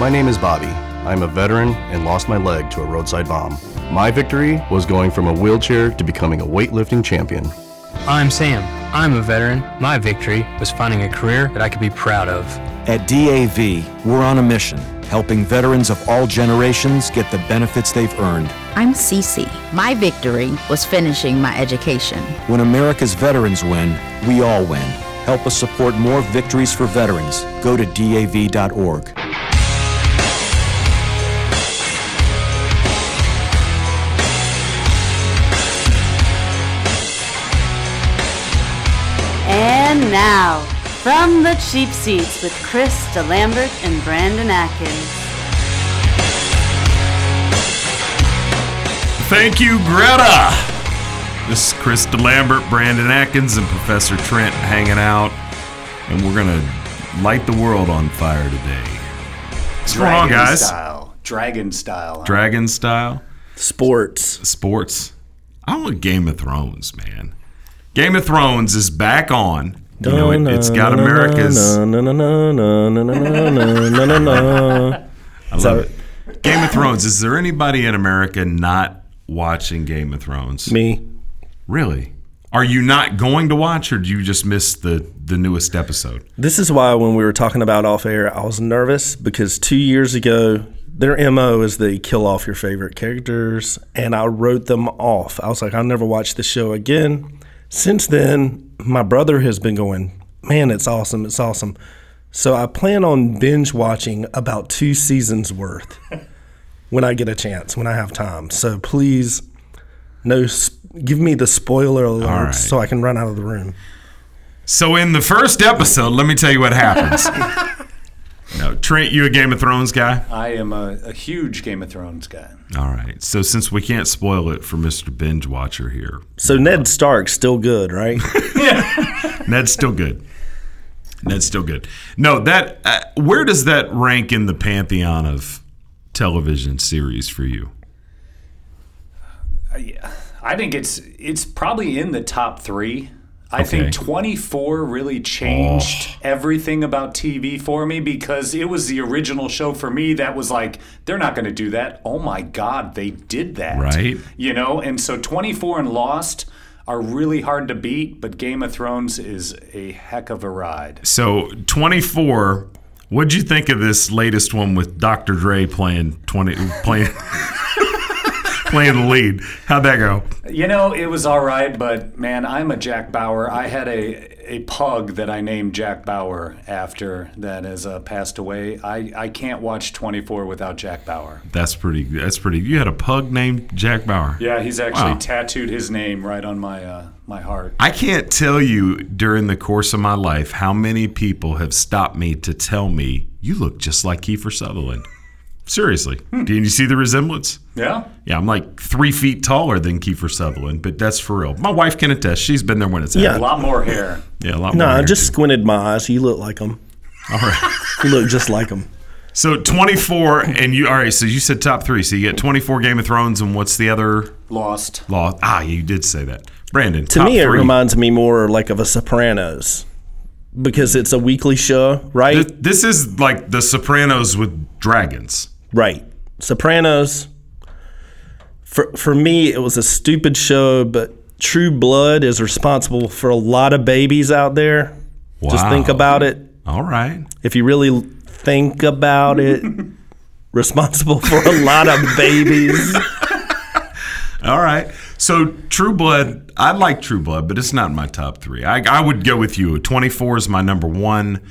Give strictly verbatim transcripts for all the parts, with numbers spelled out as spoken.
My name is Bobby. I'm a veteran and lost my leg to a roadside bomb. My victory was going from a wheelchair to becoming a weightlifting champion. I'm Sam. I'm a veteran. My victory was finding a career that I could be proud of. At D A V, we're on a mission, helping veterans of all generations get the benefits they've earned. I'm Cece. My victory was finishing my education. When America's veterans win, we all win. Help us support more victories for veterans. Go to D A V dot org. And now, from the cheap seats with Chris DeLambert and Brandon Atkins. Thank you, Greta. This is Chris DeLambert, Brandon Atkins, and Professor Trent hanging out, and we're gonna light the world on fire today. What's going on, guys? Style. Dragon style. Dragon style. Sports. Sports. I want Game of Thrones, man. Game of Thrones is back on. You know, it, it's got America's. I love it. Game of Thrones. Is there anybody in America not watching Game of Thrones? Me. Really? Are you not going to watch, or do you just miss the, the newest episode? This is why when we were talking about off air, I was nervous because two years ago, their M O is they kill off your favorite characters, and I wrote them off. I was like, I'll never watch the show again. Since then, my brother has been going, man, it's awesome, it's awesome. So I plan on binge watching about two seasons worth when I get a chance, when I have time. So please, no, give me the spoiler alert right, so I can run out of the room. So in the first episode, let me tell you what happens. No, Trent, you a Game of Thrones guy? I am a, a huge Game of Thrones guy. All right. So since we can't spoil it for Mister Binge Watcher here. So Ned Stark's still good, right? Yeah. Ned's still good. Ned's still good. No, that uh, where does that rank in the pantheon of television series for you? Uh, yeah. I think it's it's probably in the top three. I okay. think twenty-four really changed oh. everything about T V for me because it was the original show for me that was like, they're not going to do that. Oh, my God, they did that. Right. You know, and so twenty-four and Lost are really hard to beat, but Game of Thrones is a heck of a ride. So twenty-four, what'd you think of this latest one with Doctor Dre playing twenty playing playing the lead? How'd that go? You know, it was all right, but man, I'm a Jack Bauer. I had a, a pug that I named Jack Bauer after that has uh, passed away. I, I can't watch twenty-four without Jack Bauer. That's pretty. That's pretty. You had a pug named Jack Bauer. Yeah, he's actually wow. tattooed his name right on my uh, my heart. I can't tell you during the course of my life how many people have stopped me to tell me you look just like Kiefer Sutherland. Seriously. Hmm. Did you see the resemblance? Yeah. Yeah, I'm like three feet taller than Kiefer Sutherland, but that's for real. My wife can attest. She's been there when it's happened. Yeah, a lot more hair. Yeah, a lot no, more hair. No, I just too. squinted my eyes. You look like him. All right. You look just like him. So twenty-four, and you, all right, so you said top three. So you get twenty-four Game of Thrones, and what's the other? Lost. Lost. Ah, you did say that. Brandon, to top me, it three. Reminds me more like of a Sopranos. Because it's a weekly show, right? This, this is like the Sopranos with dragons. Right. Sopranos, for for me, it was a stupid show, but True Blood is responsible for a lot of babies out there. Wow. Just think about it. All right. If you really think about it, responsible for a lot of babies. All right. So True Blood, I like True Blood, but it's not my top three. I, I would go with you. twenty-four is my number one.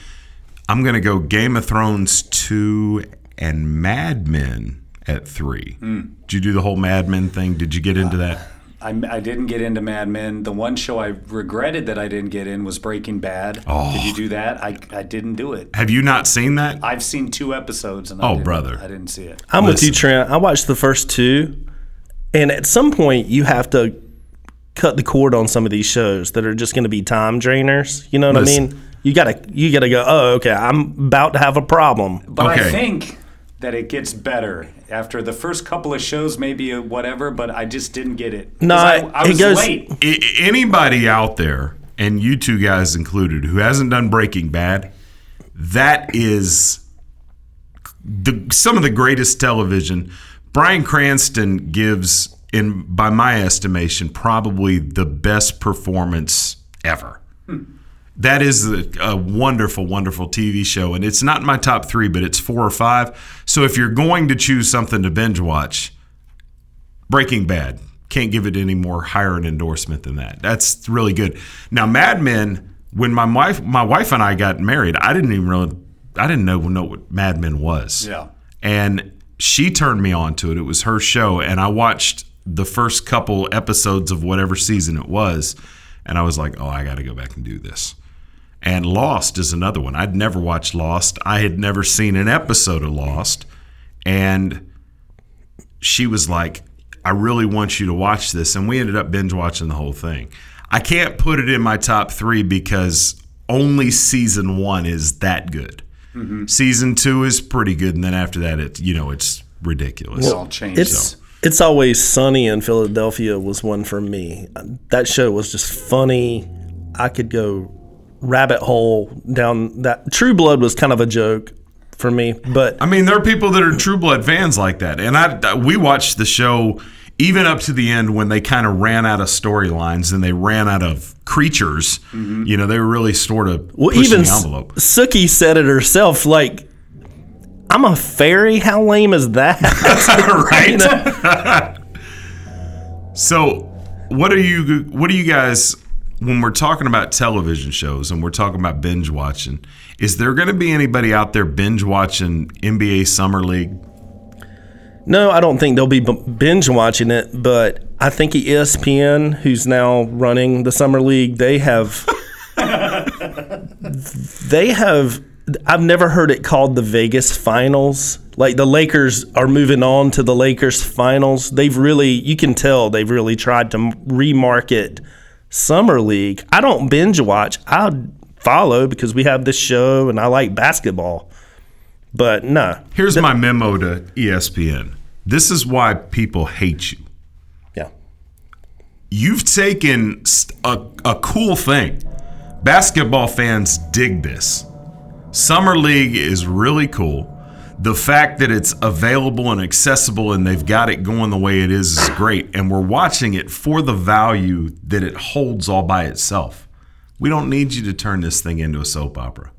I'm going to go Game of Thrones two and Mad Men at three. Mm. Did you do the whole Mad Men thing? Did you get into that? I, I didn't get into Mad Men. The one show I regretted that I didn't get in was Breaking Bad. Oh. Did you do that? I, I didn't do it. Have you not seen that? I've seen two episodes. And oh, I brother. I didn't see it. I'm Listen. with you, Trent. I watched the first two. And at some point, you have to cut the cord on some of these shows that are just going to be time drainers. You know what Listen. I mean? You gotta, you gotta go. Oh, okay. I'm about to have a problem. But okay. I think that it gets better after the first couple of shows, maybe whatever. But I just didn't get it. No, I, I was it goes, late. I, anybody out there, and you two guys included, who hasn't done Breaking Bad, that is the some of the greatest television. Bryan Cranston gives, in by my estimation, probably the best performance ever. Hmm. That is a wonderful, wonderful T V show, and it's not my top three, but it's four or five. So if you're going to choose something to binge watch, Breaking Bad. Can't give it any more higher an endorsement than that. That's really good. Now, Mad Men, when my wife my wife and I got married, I didn't even really, I didn't know, know what Mad Men was. Yeah. And she turned me on to it. It was her show, and I watched the first couple episodes of whatever season it was, and I was like, oh, I got to go back and do this. And Lost is another one. I'd never watched Lost. I had never seen an episode of Lost. And she was like, I really want you to watch this. And we ended up binge watching the whole thing. I can't put it in my top three because only season one is that good. Mm-hmm. Season two is pretty good. And then after that, it, you know, it's ridiculous. Well, it all changed. It's, it's Always Sunny in Philadelphia was one for me. That show was just funny. I could go rabbit hole down that. True Blood was kind of a joke for me, but I mean, there are people that are True Blood fans like that, and I we watched the show even up to the end when they kind of ran out of storylines and they ran out of creatures. Mm-hmm. You know, they were really sort of well, pushing even the envelope. Sookie said it herself, like, "I'm a fairy. How lame is that?" Right. So, what are you? What do you guys? When we're talking about television shows and we're talking about binge watching, is there going to be anybody out there binge watching N B A Summer League? No, I don't think they'll be binge watching it, but I think E S P N, who's now running the Summer League, they have they have I've never heard it called the Vegas Finals. Like, the Lakers are moving on to the Lakers Finals. They've really, you can tell they've really tried to remarket Summer League. I don't binge watch. I follow because we have this show and I like basketball. But no. Here's the, my memo to E S P N. This is why people hate you. Yeah. You've taken a, a cool thing. Basketball fans dig this. Summer League is really cool. The fact that it's available and accessible and they've got it going the way it is is great. And we're watching it for the value that it holds all by itself. We don't need you to turn this thing into a soap opera.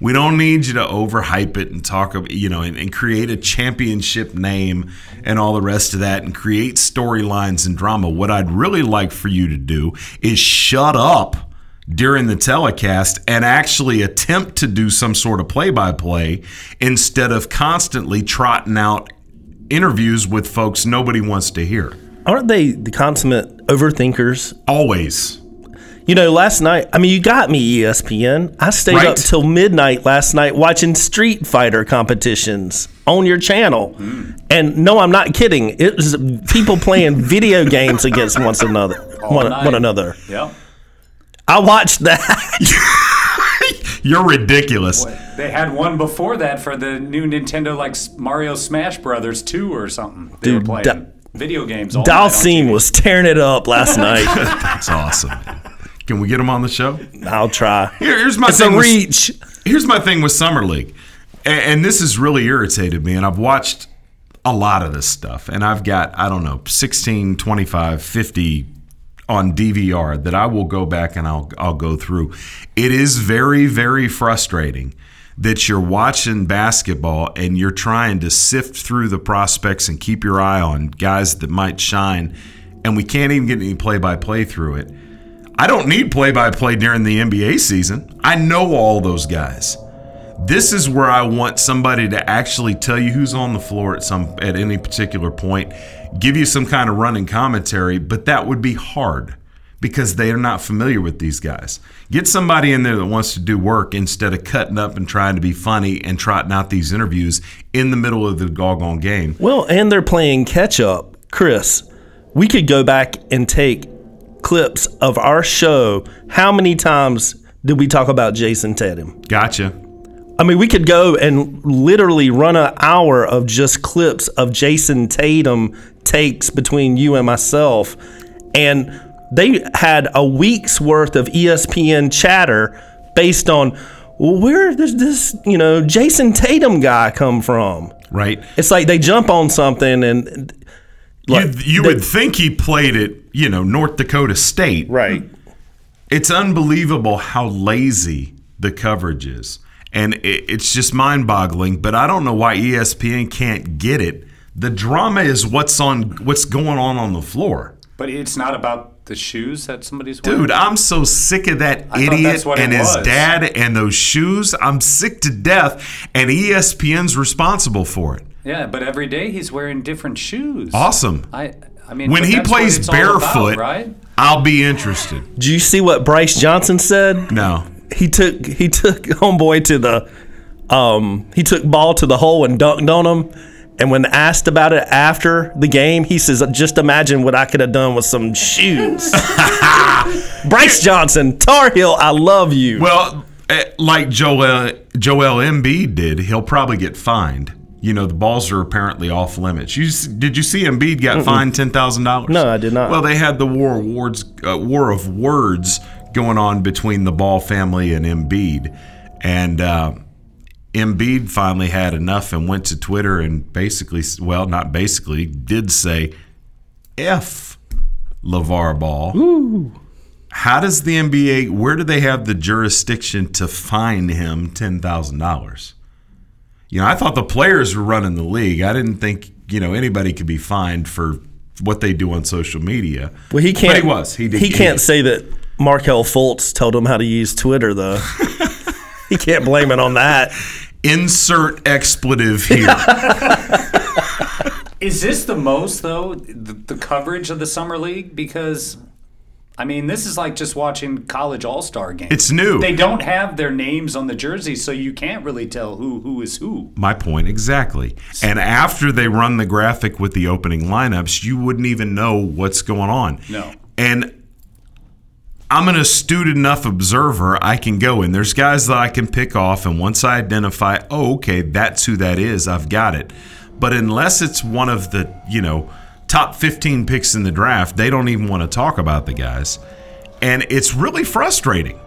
We don't need you to overhype it and talk, you know, and, and create a championship name and all the rest of that and create storylines and drama. What I'd really like for you to do is shut up during the telecast and actually attempt to do some sort of play-by-play instead of constantly trotting out interviews with folks nobody wants to hear. Aren't they the consummate overthinkers? Always. You know, last night, I mean, you got me, E S P N. I stayed right up till midnight last night watching Street Fighter competitions on your channel. Mm. And no, I'm not kidding. It was people playing video games against one another. One, one another. Yeah. I watched that. You're ridiculous. Boy, they had one before that for the new Nintendo, like Mario Smash Brothers two or something. They Dude, were playing da- video games all Dalsim was tearing it up last night. That's awesome. Can we get him on the show? I'll try. Here, here's my it's thing a reach. With, here's my thing with Summer League, and, and this has really irritated me, and I've watched a lot of this stuff, and I've got, I don't know, sixteen, twenty-five, fifty on D V R that I will go back and I'll I'll go through. It is very, very frustrating that you're watching basketball and you're trying to sift through the prospects and keep your eye on guys that might shine, and we can't even get any play-by-play through it. I don't need play-by-play during the N B A season. I know all those guys. This is where I want somebody to actually tell you who's on the floor at some at any particular point, give you some kind of running commentary, but that would be hard because they are not familiar with these guys. Get somebody in there that wants to do work instead of cutting up and trying to be funny and trotting out these interviews in the middle of the doggone game. Well, and they're playing catch-up. Chris, we could go back and take clips of our show. How many times did we talk about Jason Tatum? Gotcha. I mean, we could go and literally run an hour of just clips of Jason Tatum takes between you and myself. And they had a week's worth of E S P N chatter based on, well, where does this, you know, Jason Tatum guy come from? Right. It's like they jump on something and... Like, you you they, would think he played at, you know, North Dakota State. Right. It's unbelievable how lazy the coverage is. And it's just mind-boggling, but I don't know why E S P N can't get it. The drama is what's on, what's going on on the floor. But it's not about the shoes that somebody's wearing? Dude, I'm so sick of that I idiot and his was. dad and those shoes. I'm sick to death, and E S P N's responsible for it. Yeah, but every day he's wearing different shoes. Awesome. I, I mean, when he plays barefoot, about, right? I'll be interested. Do you see what Bryce Johnson said? No. He took he took homeboy to the um, he took ball to the hole and dunked on him. And when asked about it after the game, he says, "Just imagine what I could have done with some shoes." Bryce Johnson, Tar Heel, I love you. Well, like Joel Joel Embiid did, he'll probably get fined. You know, the balls are apparently off limits. You, did you see Embiid got Mm-mm. fined ten thousand dollars? No, I did not. Well, they had the war awards, uh, war of words. going on between the Ball family and Embiid. And uh, Embiid finally had enough and went to Twitter and basically, well, not basically, did say, F LeVar Ball. Ooh. How does the N B A, where do they have the jurisdiction to fine him ten thousand dollars? You know, I thought the players were running the league. I didn't think, you know, anybody could be fined for what they do on social media. Well, he can't. But he was. He, did, he can't he say that. Markel Fultz told him how to use Twitter, though. He can't blame it on that. Insert expletive here. Is this the most, though, the, the coverage of the Summer League? Because, I mean, this is like just watching college all-star games. It's new. They don't have their names on the jersey, so you can't really tell who who is who. My point, exactly. So, and after they run the graphic with the opening lineups, you wouldn't even know what's going on. No. And... I'm an astute enough observer, I can go in. There's guys that I can pick off, and once I identify, oh, okay, that's who that is, I've got it. But unless it's one of the, you know, top fifteen picks in the draft, they don't even want to talk about the guys. And it's really frustrating.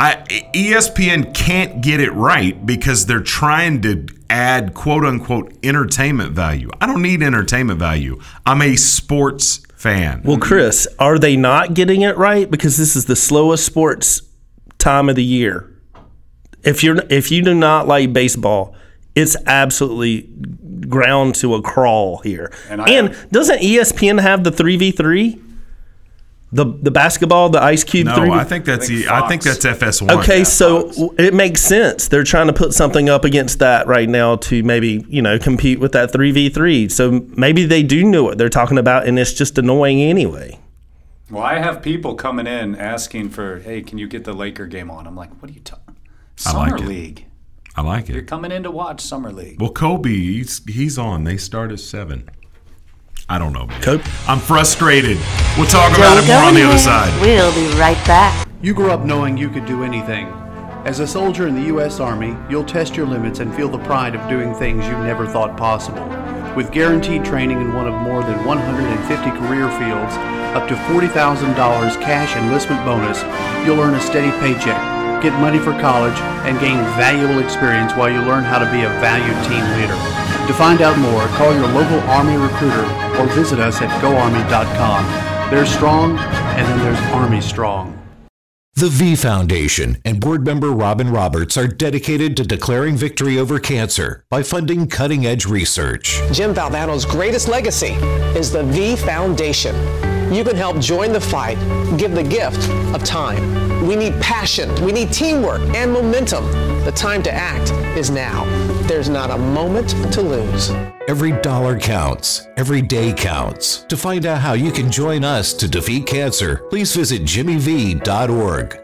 I, E S P N can't get it right because they're trying to add, quote-unquote, entertainment value. I don't need entertainment value. I'm a sports fan. Well, Chris, are they not getting it right? Because this is the slowest sports time of the year. If you're if you do not like baseball, it's absolutely ground to a crawl here. And, I, and doesn't E S P N have the three v three? The the basketball, the Ice Cube three v three? No, I think that's I think, I think that's F S one. Okay, yeah, so Fox. It makes sense. They're trying to put something up against that right now to maybe, you know, compete with that three v three. So maybe they do know what they're talking about, and it's just annoying anyway. Well, I have people coming in asking for, hey, can you get the Laker game on? I'm like, what are you talking? Summer I like League. It. I like it. You're coming in to watch Summer League. Well, Kobe, he's, he's on. They start at seven. I don't know, man. Cope. I'm frustrated. We'll talk about it more on the other side. We'll be right back. You grew up knowing you could do anything. As a soldier in the U S Army, you'll test your limits and feel the pride of doing things you never thought possible. With guaranteed training in one of more than one hundred fifty career fields, up to forty thousand dollars cash enlistment bonus, you'll earn a steady paycheck, get money for college, and gain valuable experience while you learn how to be a valued team leader. To find out more, call your local Army recruiter or visit us at go army dot com. They're strong, and then there's Army Strong. The V Foundation and board member Robin Roberts are dedicated to declaring victory over cancer by funding cutting-edge research. Jim Valvano's greatest legacy is the V Foundation. You can help join the fight. Give the gift of time. We need passion. We need teamwork and momentum. The time to act is now. There's not a moment to lose. Every dollar counts. Every day counts. To find out how you can join us to defeat cancer, please visit jimmy v dot org.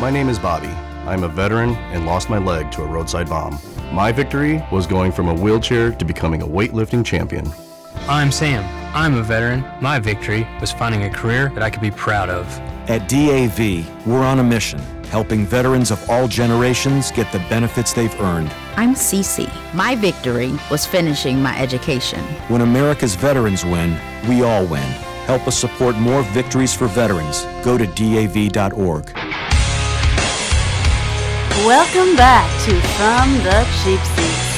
My name is Bobby. I'm a veteran and lost my leg to a roadside bomb. My victory was going from a wheelchair to becoming a weightlifting champion. I'm Sam. I'm a veteran. My victory was finding a career that I could be proud of. At D A V, we're on a mission, helping veterans of all generations get the benefits they've earned. I'm Cece. My victory was finishing my education. When America's veterans win, we all win. Help us support more victories for veterans. Go to D A V dot org. Welcome back to From the Cheap Seats.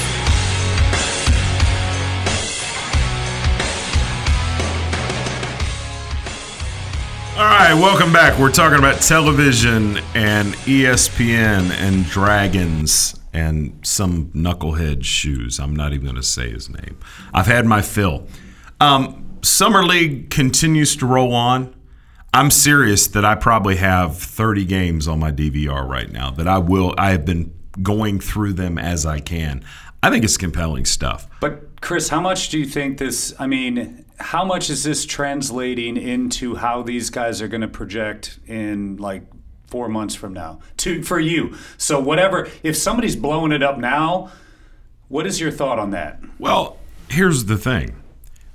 All right, welcome back. We're talking about television and E S P N and dragons and some knucklehead shoes. I'm not even going to say his name. I've had my fill. Um, Summer League continues to roll on. I'm serious that I probably have thirty games on my D V R right now that I will. I have been going through them as I can. I think it's compelling stuff. But, Chris, how much do you think this, I mean, how much is this translating into how these guys are going to project in like four months from now to for you? So whatever, if somebody's blowing it up now, what is your thought on that? Well, here's the thing.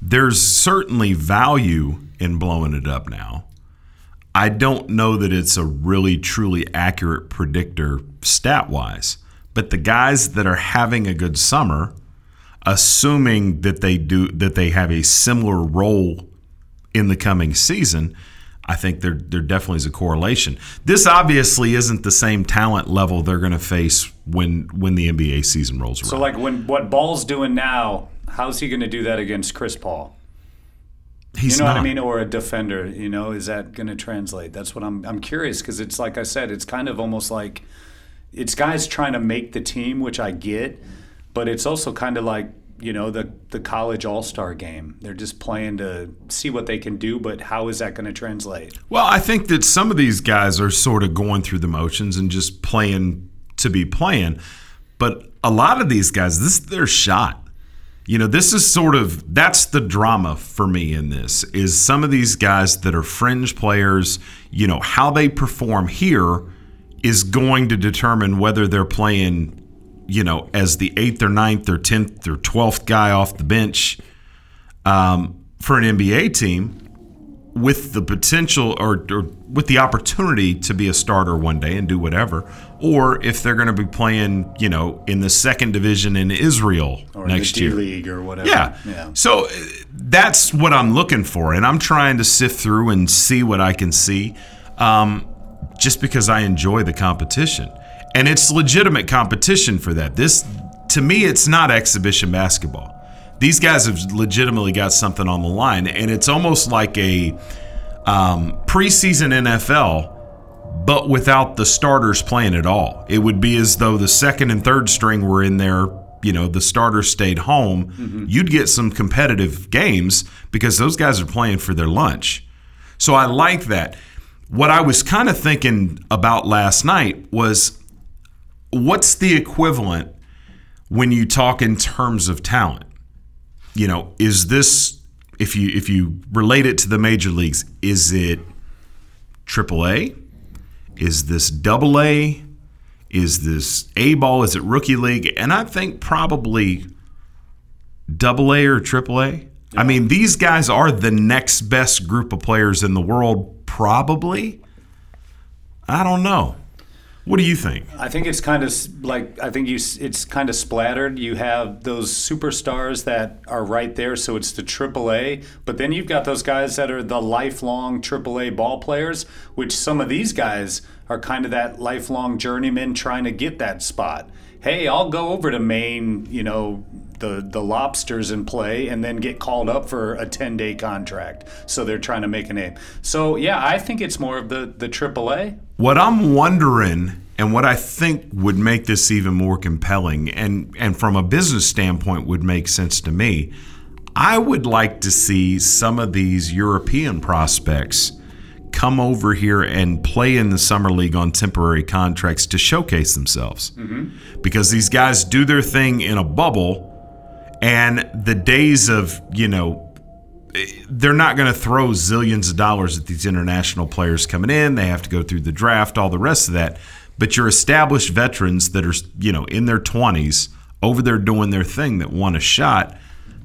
There's certainly value in blowing it up now. I don't know that it's a really truly accurate predictor stat-wise, but the guys that are having a good summer, assuming that they do that they have a similar role in the coming season, I think there there definitely is a correlation. This obviously isn't the same talent level they're going to face when when the N B A season rolls around. So like when what Ball's doing now, how's he going to do that against Chris Paul? He's you know not. What I mean, or a defender, you know, is that going to translate? That's what I'm I'm curious, because it's like I said, it's kind of almost like it's guys trying to make the team, which I get. But it's also kind of like, you know, the, the college all-star game. They're just playing to see what they can do, but how is that going to translate? Well, I think that some of these guys are sort of going through the motions and just playing to be playing. But a lot of these guys, this is their shot. You know, this is sort of – that's the drama for me in this, is some of these guys that are fringe players, you know, how they perform here is going to determine whether they're playing – you know, as the eighth or ninth or tenth or twelfth guy off the bench um, for an N B A team with the potential or, or with the opportunity to be a starter one day and do whatever, or if they're going to be playing, you know, in the second division in Israel or next year. Or the D League or whatever. Yeah. yeah. So that's what I'm looking for, and I'm trying to sift through and see what I can see um, just because I enjoy the competition. And it's legitimate competition for that. This, to me, it's not exhibition basketball. These guys have legitimately got something on the line, and it's almost like a um, preseason N F L, but without the starters playing at all. It would be as though the second and third string were in there. You know, the starters stayed home. Mm-hmm. You'd get some competitive games because those guys are playing for their lunch. So I like that. What I was kind of thinking about last night was, what's the equivalent when you talk in terms of talent? You know, is this, if you if you relate it to the major leagues, is it triple A? Is this double A? Is this A-ball? Is it rookie league? And I think probably double A or triple A. Yeah. I mean, these guys are the next best group of players in the world, probably. I don't know. What do you think? I think it's kind of like I think you. It's kind of splattered. You have those superstars that are right there, so it's the triple A. But then you've got those guys that are the lifelong triple A ball players, which some of these guys are kind of that lifelong journeyman trying to get that spot. Hey, I'll go over to Maine, you know, the, the lobsters in play and then get called up for a ten-day contract. So they're trying to make a name. So, yeah, I think it's more of the, the triple A. What I'm wondering and what I think would make this even more compelling and, and from a business standpoint would make sense to me, I would like to see some of these European prospects come over here and play in the summer league on temporary contracts to showcase themselves. Mm-hmm. Because these guys do their thing in a bubble, and the days of, you know, they're not going to throw zillions of dollars at these international players coming in. They have to go through the draft, all the rest of that. But your established veterans that are, you know, in their twenties, over there doing their thing, that want a shot,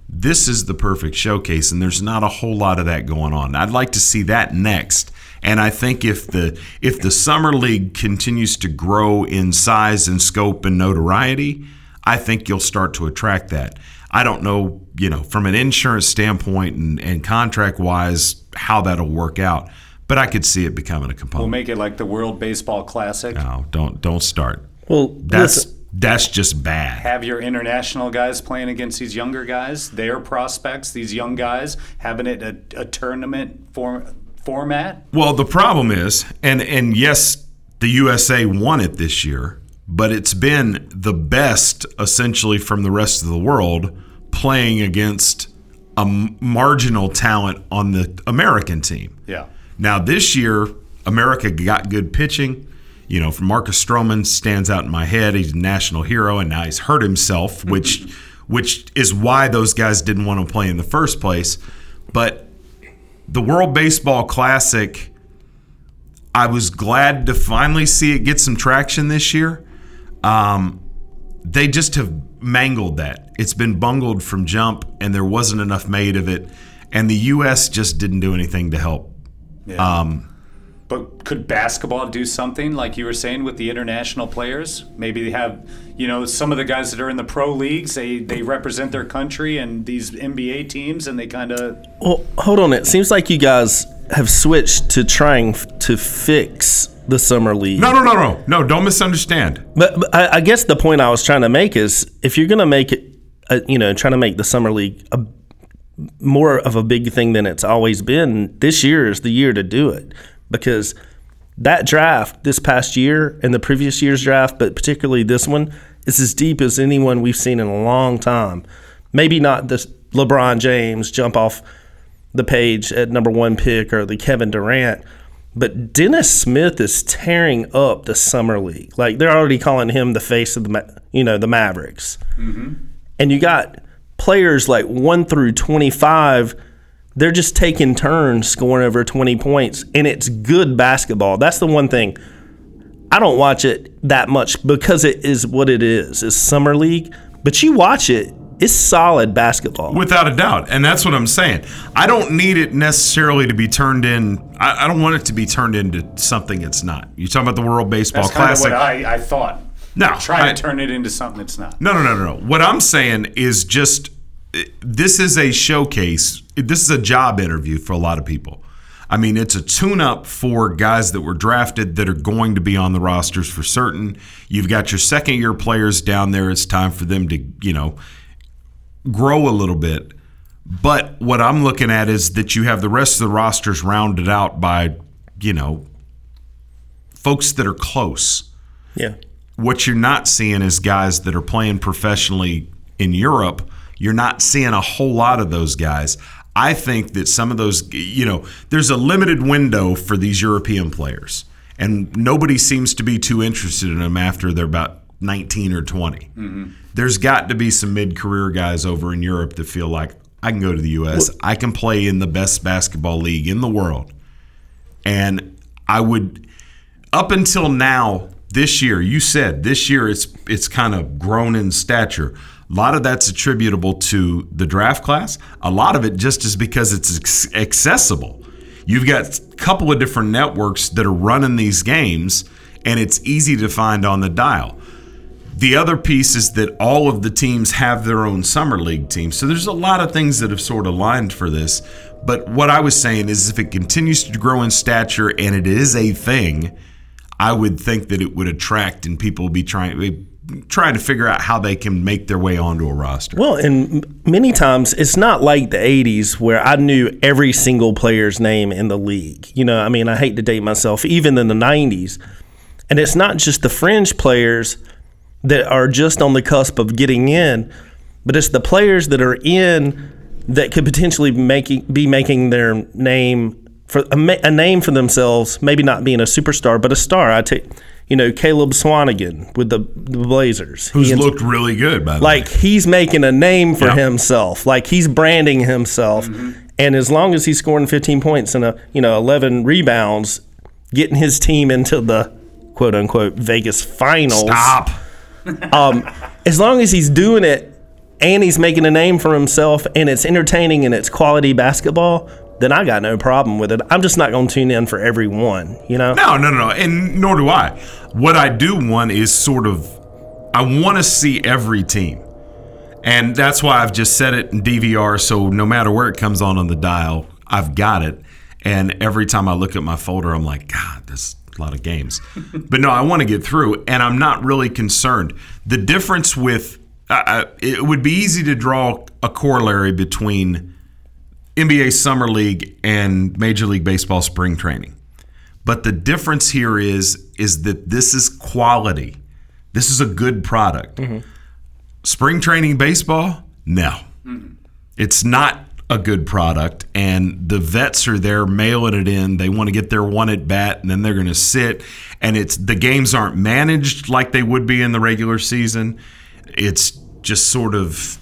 this is the perfect showcase, and there's not a whole lot of that going on. I'd like to see that next. And I think if the if the summer league continues to grow in size and scope and notoriety, I think you'll start to attract that. I don't know, you know, from an insurance standpoint and, and contract-wise, how that'll work out, but I could see it becoming a component. We'll make it like the World Baseball Classic. No, don't don't start. Well, that's listen. That's just bad. Have your international guys playing against these younger guys, their prospects, these young guys, having it a, a tournament form, format? Well, the problem is, and, and yes, the U S A won it this year, but it's been the best, essentially, from the rest of the world playing against a marginal talent on the American team. Yeah. Now, this year, America got good pitching. You know, Marcus Stroman stands out in my head. He's a national hero, and now he's hurt himself, which which is why those guys didn't want to play in the first place. But the World Baseball Classic, I was glad to finally see it get some traction this year. Um, they just have mangled that. It's been bungled from jump, and there wasn't enough made of it. And the U S just didn't do anything to help. Yeah. Um But could basketball do something, like you were saying, with the international players? Maybe they have, you know, some of the guys that are in the pro leagues, they, they represent their country and these N B A teams, and they kind of... Well, hold on. It seems like you guys have switched to trying f- to fix the summer league. No, no, no, no. No, don't misunderstand. But, but I, I guess the point I was trying to make is if you're going to make it, uh, you know, trying to make the summer league a, more of a big thing than it's always been, this year is the year to do it. Because that draft this past year and the previous year's draft, but particularly this one, is as deep as anyone we've seen in a long time. Maybe not the LeBron James jump off the page at number one pick or the Kevin Durant, but Dennis Smith is tearing up the summer league. Like, they're already calling him the face of the, you know, the Mavericks. Mm-hmm. And you got players like one through twenty-five. They're just taking turns scoring over twenty points, and it's good basketball. That's the one thing. I don't watch it that much because it is what it is. It's summer league, but you watch it, it's solid basketball. Without a doubt, and that's what I'm saying. I don't need it necessarily to be turned in. I, I don't want it to be turned into something it's not. You're talking about the World Baseball that's Classic. That's kind of what I, I thought. No. Try I, to turn it into something it's not. No, no, no, no, no. What I'm saying is just this is a showcase. This is a job interview for a lot of people. I mean, it's a tune-up for guys that were drafted that are going to be on the rosters for certain. You've got your second-year players down there. It's time for them to, you know, grow a little bit. But what I'm looking at is that you have the rest of the rosters rounded out by, you know, folks that are close. Yeah. What you're not seeing is guys that are playing professionally in Europe. You're not seeing a whole lot of those guys. I think that some of those, you know, there's a limited window for these European players, and nobody seems to be too interested in them after they're about nineteen or twenty. Mm-hmm. There's got to be some mid-career guys over in Europe that feel like, I can go to the U S, I can play in the best basketball league in the world. And I would, up until now, this year, you said this year it's it's kind of grown in stature. A lot of that's attributable to the draft class. A lot of it just is because it's accessible. You've got a couple of different networks that are running these games, and it's easy to find on the dial. The other piece is that all of the teams have their own summer league team. So there's a lot of things that have sort of lined for this. But what I was saying is if it continues to grow in stature and it is a thing, I would think that it would attract and people will be trying – trying to figure out how they can make their way onto a roster. Well, and many times it's not like the eighties where I knew every single player's name in the league. You know, I mean, I hate to date myself, even in the nineties. And it's not just the fringe players that are just on the cusp of getting in, but it's the players that are in that could potentially making, be making their name for a, a name for themselves, maybe not being a superstar, but a star. I take, you know, Caleb Swanigan with the, the Blazers. Who's ends, looked really good, by the like, way. Like, he's making a name for yep. himself. Like, he's branding himself. Mm-hmm. And as long as he's scoring fifteen points and, a, you know, eleven rebounds, getting his team into the quote-unquote Vegas finals. Stop. Um, as long as he's doing it and he's making a name for himself and it's entertaining and it's quality basketball, then I got no problem with it. I'm just not going to tune in for every one, you know? No, no, no, no, and nor do I. What I do want is sort of, I want to see every team. And that's why I've just set it in D V R, so no matter where it comes on on the dial, I've got it. And every time I look at my folder, I'm like, God, that's a lot of games. But no, I want to get through, and I'm not really concerned. The difference with, uh, it would be easy to draw a corollary between N B A Summer League and Major League Baseball spring training. But the difference here is is that this is quality. This is a good product. Mm-hmm. Spring training baseball, no. Mm-hmm. It's not a good product, and the vets are there mailing it in. They want to get their one at bat, and then they're going to sit. And it's the games aren't managed like they would be in the regular season. It's just sort of,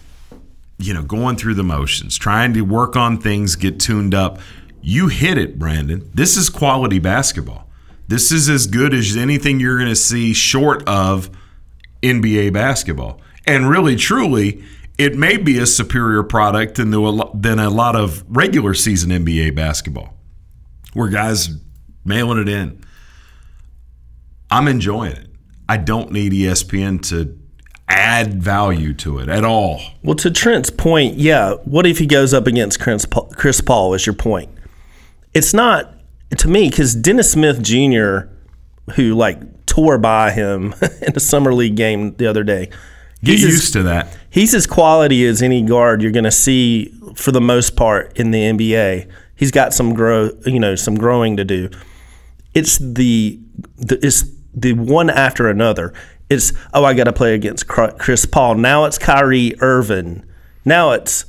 you know, going through the motions, trying to work on things, get tuned up. You hit it, Brandon. This is quality basketball. This is as good as anything you're going to see short of N B A basketball. And really, truly, it may be a superior product than, the, than a lot of regular season N B A basketball where guys mailing it in. I'm enjoying it. I don't need E S P N to add value to it at all. Well, to Trent's point, yeah, what if he goes up against Chris Paul, Chris Paul is your point. It's not, to me, because Dennis Smith Junior, who like tore by him in a summer league game the other day. Get used as, to that. He's as quality as any guard you're going to see for the most part in the N B A. He's got some grow, you know, some growing to do. It's the, the it's the one after another. It's, oh, I got to play against Chris Paul. Now it's Kyrie Irving. Now it's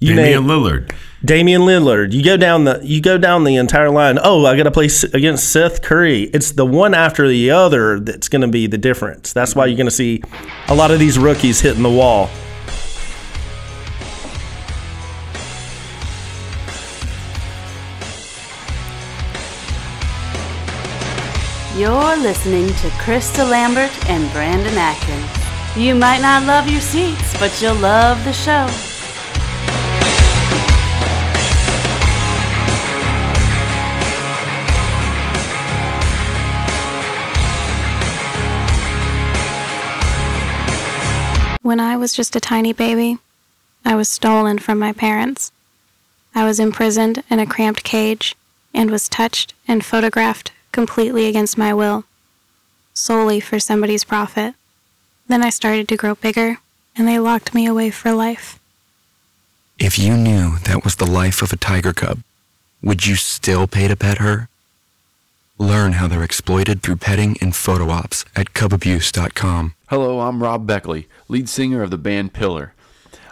you Damian name, Lillard. Damian Lillard. You go down the you go down the entire line. Oh, I got to play against Seth Curry. It's the one after the other that's going to be the difference. That's why you're going to see a lot of these rookies hitting the wall. You're listening to Krista Lambert and Brandon Atkins. You might not love your seats, but you'll love the show. When I was just a tiny baby, I was stolen from my parents. I was imprisoned in a cramped cage and was touched and photographed completely against my will, solely for somebody's profit. Then I started to grow bigger, and they locked me away for life. If you knew that was the life of a tiger cub, would you still pay to pet her? Learn how they're exploited through petting and photo ops at cub abuse dot com. Hello, I'm Rob Beckley, lead singer of the band Pillar.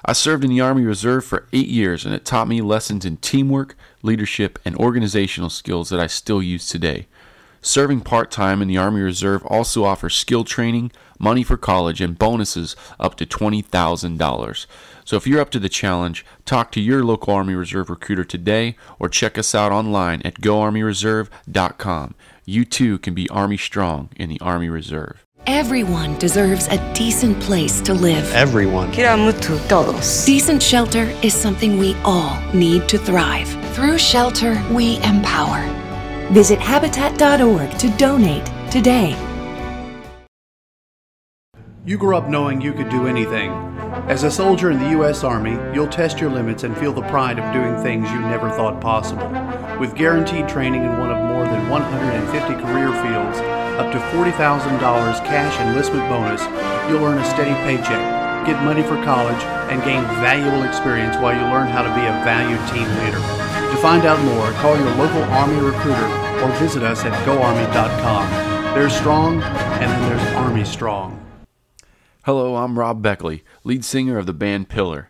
I served in the Army Reserve for eight years, and it taught me lessons in teamwork, leadership, and organizational skills that I still use today. Serving part-time in the Army Reserve also offers skill training, money for college, and bonuses up to twenty thousand dollars. So if you're up to the challenge, talk to your local Army Reserve recruiter today or check us out online at go army reserve dot com. You too can be Army strong in the Army Reserve. Everyone deserves a decent place to live. Everyone. Queremos todos. Decent shelter is something we all need to thrive. Through shelter, we empower. Visit habitat dot org to donate today. You grew up knowing you could do anything. As a soldier in the U S Army, you'll test your limits and feel the pride of doing things you never thought possible. With guaranteed training in one of more than one hundred fifty career fields, up to forty thousand dollars cash enlistment bonus, you'll earn a steady paycheck, get money for college, and gain valuable experience while you learn how to be a valued team leader. To find out more, call your local Army recruiter or visit us at go army dot com. There's strong, and then there's Army strong. Hello, I'm Rob Beckley, lead singer of the band Pillar.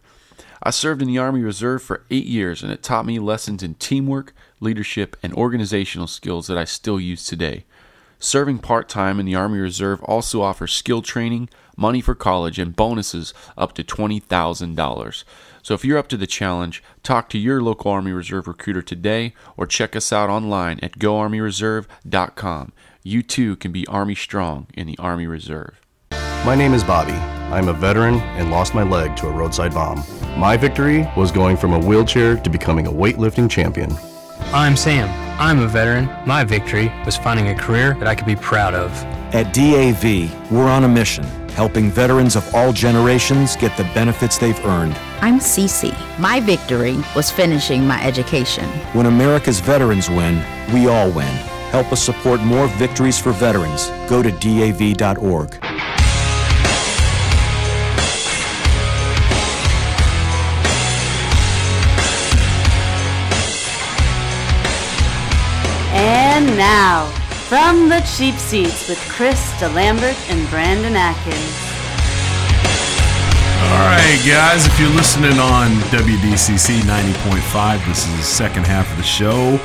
I served in the Army Reserve for eight years, and it taught me lessons in teamwork, leadership, and organizational skills that I still use today. Serving part-time in the Army Reserve also offers skill training, money for college, and bonuses up to twenty thousand dollars. So if you're up to the challenge, talk to your local Army Reserve recruiter today or check us out online at go army reserve dot com. You too can be Army strong in the Army Reserve. My name is Bobby. I'm a veteran and lost my leg to a roadside bomb. My victory was going from a wheelchair to becoming a weightlifting champion. I'm Sam. I'm a veteran. My victory was finding a career that I could be proud of. At D A V, we're on a mission, helping veterans of all generations get the benefits they've earned. I'm Cece. My victory was finishing my education. When America's veterans win, we all win. Help us support more victories for veterans. Go to D A V dot org. And now, from the cheap seats with Chris DeLambert and Brandon Atkins. All right, guys, if you're listening on W D C C ninety point five, this is the second half of the show.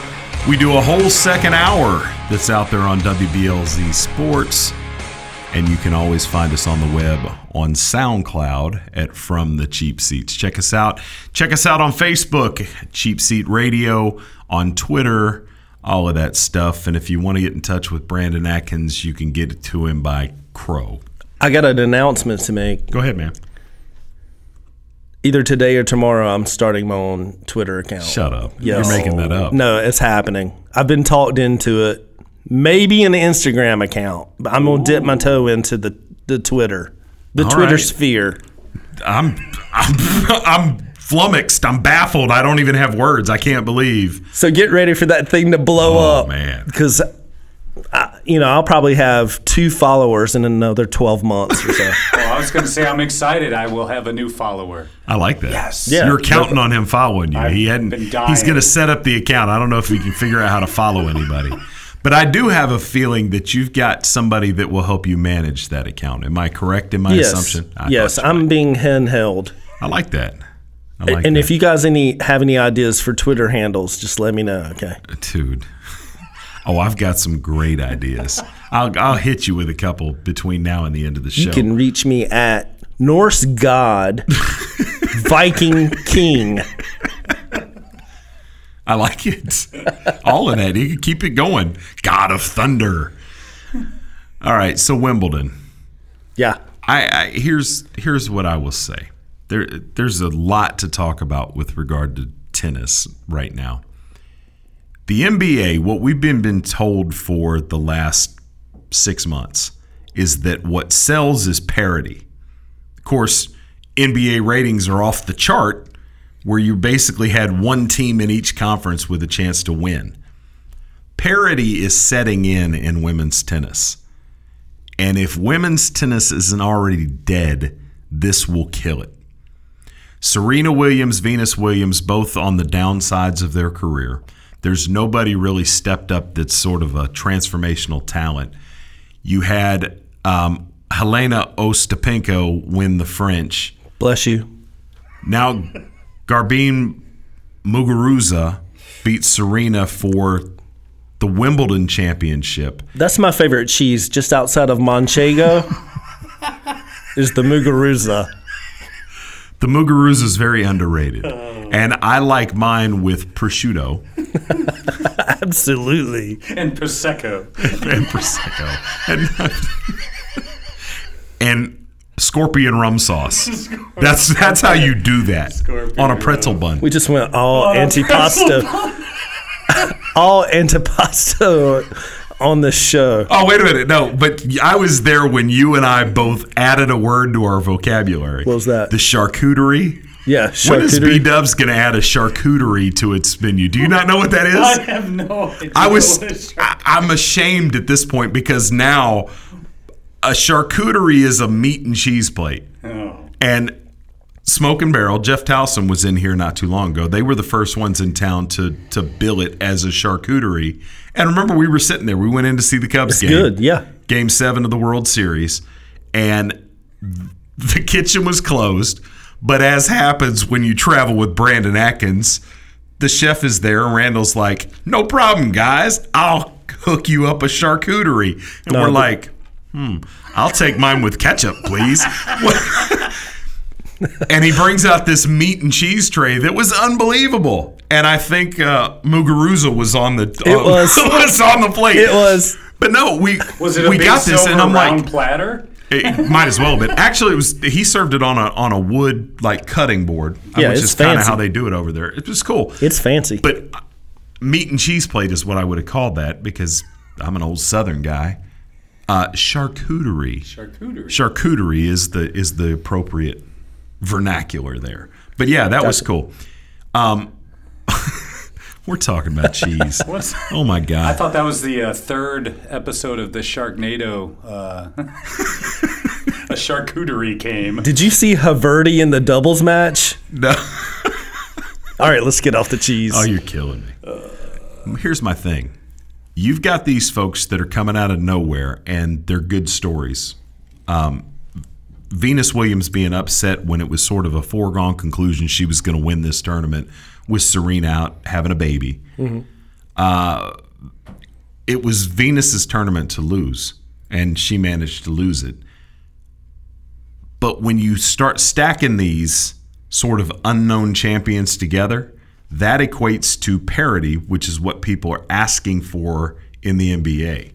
We do a whole second hour that's out there on W B L Z Sports, and you can always find us on the web on SoundCloud at From the Cheap Seats. Check us out. Check us out on Facebook, Cheap Seat Radio, on Twitter, all of that stuff. And if you want to get in touch with Brandon Atkins, you can get it to him by Crow. I got an announcement to make. Go ahead, man. Either today or tomorrow, I'm starting my own Twitter account. Shut up. Yes. You're making that up. No, it's happening. I've been talked into it. Maybe an Instagram account, but I'm going to dip my toe into the, the Twitter, the All Twitter right. sphere. I'm, I'm, I'm flummoxed. I'm baffled. I don't even have words. I can't believe. So get ready for that thing to blow oh, up. Oh, man. Because, you know, I'll probably have two followers in another twelve months or so. I was going to say, I'm excited. I will have a new follower. I like that. Yes. Yeah. You're counting on him following you. I've he hadn't. Been dying. He's going to set up the account. I don't know if we can figure out how to follow anybody. But I do have a feeling that you've got somebody that will help you manage that account. Am I correct in my yes. assumption? I yes. I'm right. being handheld. I like that. I like and that. If you guys any have any ideas for Twitter handles, just let me know. Okay. Dude. Oh, I've got some great ideas. I'll I'll hit you with a couple between now and the end of the show. You can reach me at Norse God Viking King. I like it. All of that. You can keep it going. God of Thunder. All right, so Wimbledon. Yeah. I, I here's here's what I will say. There there's a lot to talk about with regard to tennis right now. The N B A, what we've been, been told for the last six months is that what sells is parity. Of course, N B A ratings are off the chart where you basically had one team in each conference with a chance to win. Parity is setting in in women's tennis. And if women's tennis isn't already dead, this will kill it. Serena Williams, Venus Williams, both on the downsides of their career. There's nobody really stepped up that's sort of a transformational talent. You had um, Helena Ostapenko win the French. Bless you. Now Garbine Muguruza beat Serena for the Wimbledon championship. That's my favorite cheese just outside of Manchego is the Muguruza. The Muguruza is very underrated. Oh. And I like mine with prosciutto. Absolutely. And Prosecco. and Prosecco. And, and scorpion rum sauce. Scorpion. That's that's how you do that scorpion on a pretzel rum. Bun. We just went all oh, antipasto. all antipasto on the show. Oh, wait a minute. No, but I was there when you and I both added a word to our vocabulary. What was that? The charcuterie. Yeah, charcuterie. When is B-Dub's going to add a charcuterie to its menu? Do you not know what that is? I have no idea. I was, I, I'm ashamed at this point because now a charcuterie is a meat and cheese plate. Oh. And Smoke and Barrel, Jeff Towson was in here not too long ago. They were the first ones in town to to bill it as a charcuterie. And remember, we were sitting there. We went in to see the Cubs it's game. Good, yeah. Game seven of the World Series. And the kitchen was closed. But as happens when you travel with Brandon Atkins, the chef is there, and Randall's like, no problem, guys. I'll hook you up a charcuterie. And no, we're but- like, hmm, I'll take mine with ketchup, please. And he brings out this meat and cheese tray that was unbelievable. And I think uh, Muguruza was on the it uh, was. was on the plate. It was. But no, we was it a we big got this, and I'm like, platter? It might as well have been. Actually, it was. He served it on a on a wood like cutting board, yeah, which is kind of how they do it over there. It was cool. It's fancy. But meat and cheese plate is what I would have called that because I'm an old Southern guy. Uh, charcuterie. Charcuterie. Charcuterie is the is the appropriate vernacular there. But yeah, that gotcha. was cool. Um, we're talking about cheese. Oh my God. I thought that was the uh, third episode of the Sharknado. Uh, a charcuterie came. Did you see Haverty in the doubles match? No. All right, let's get off the cheese. Oh, you're killing me. Uh, Here's my thing. You've got these folks that are coming out of nowhere, and they're good stories. Um, Venus Williams being upset when it was sort of a foregone conclusion she was going to win this tournament with Serena out having a baby. Mm-hmm. Uh, it was Venus's tournament to lose, and she managed to lose it. But when you start stacking these sort of unknown champions together, that equates to parity, which is what people are asking for in the N B A.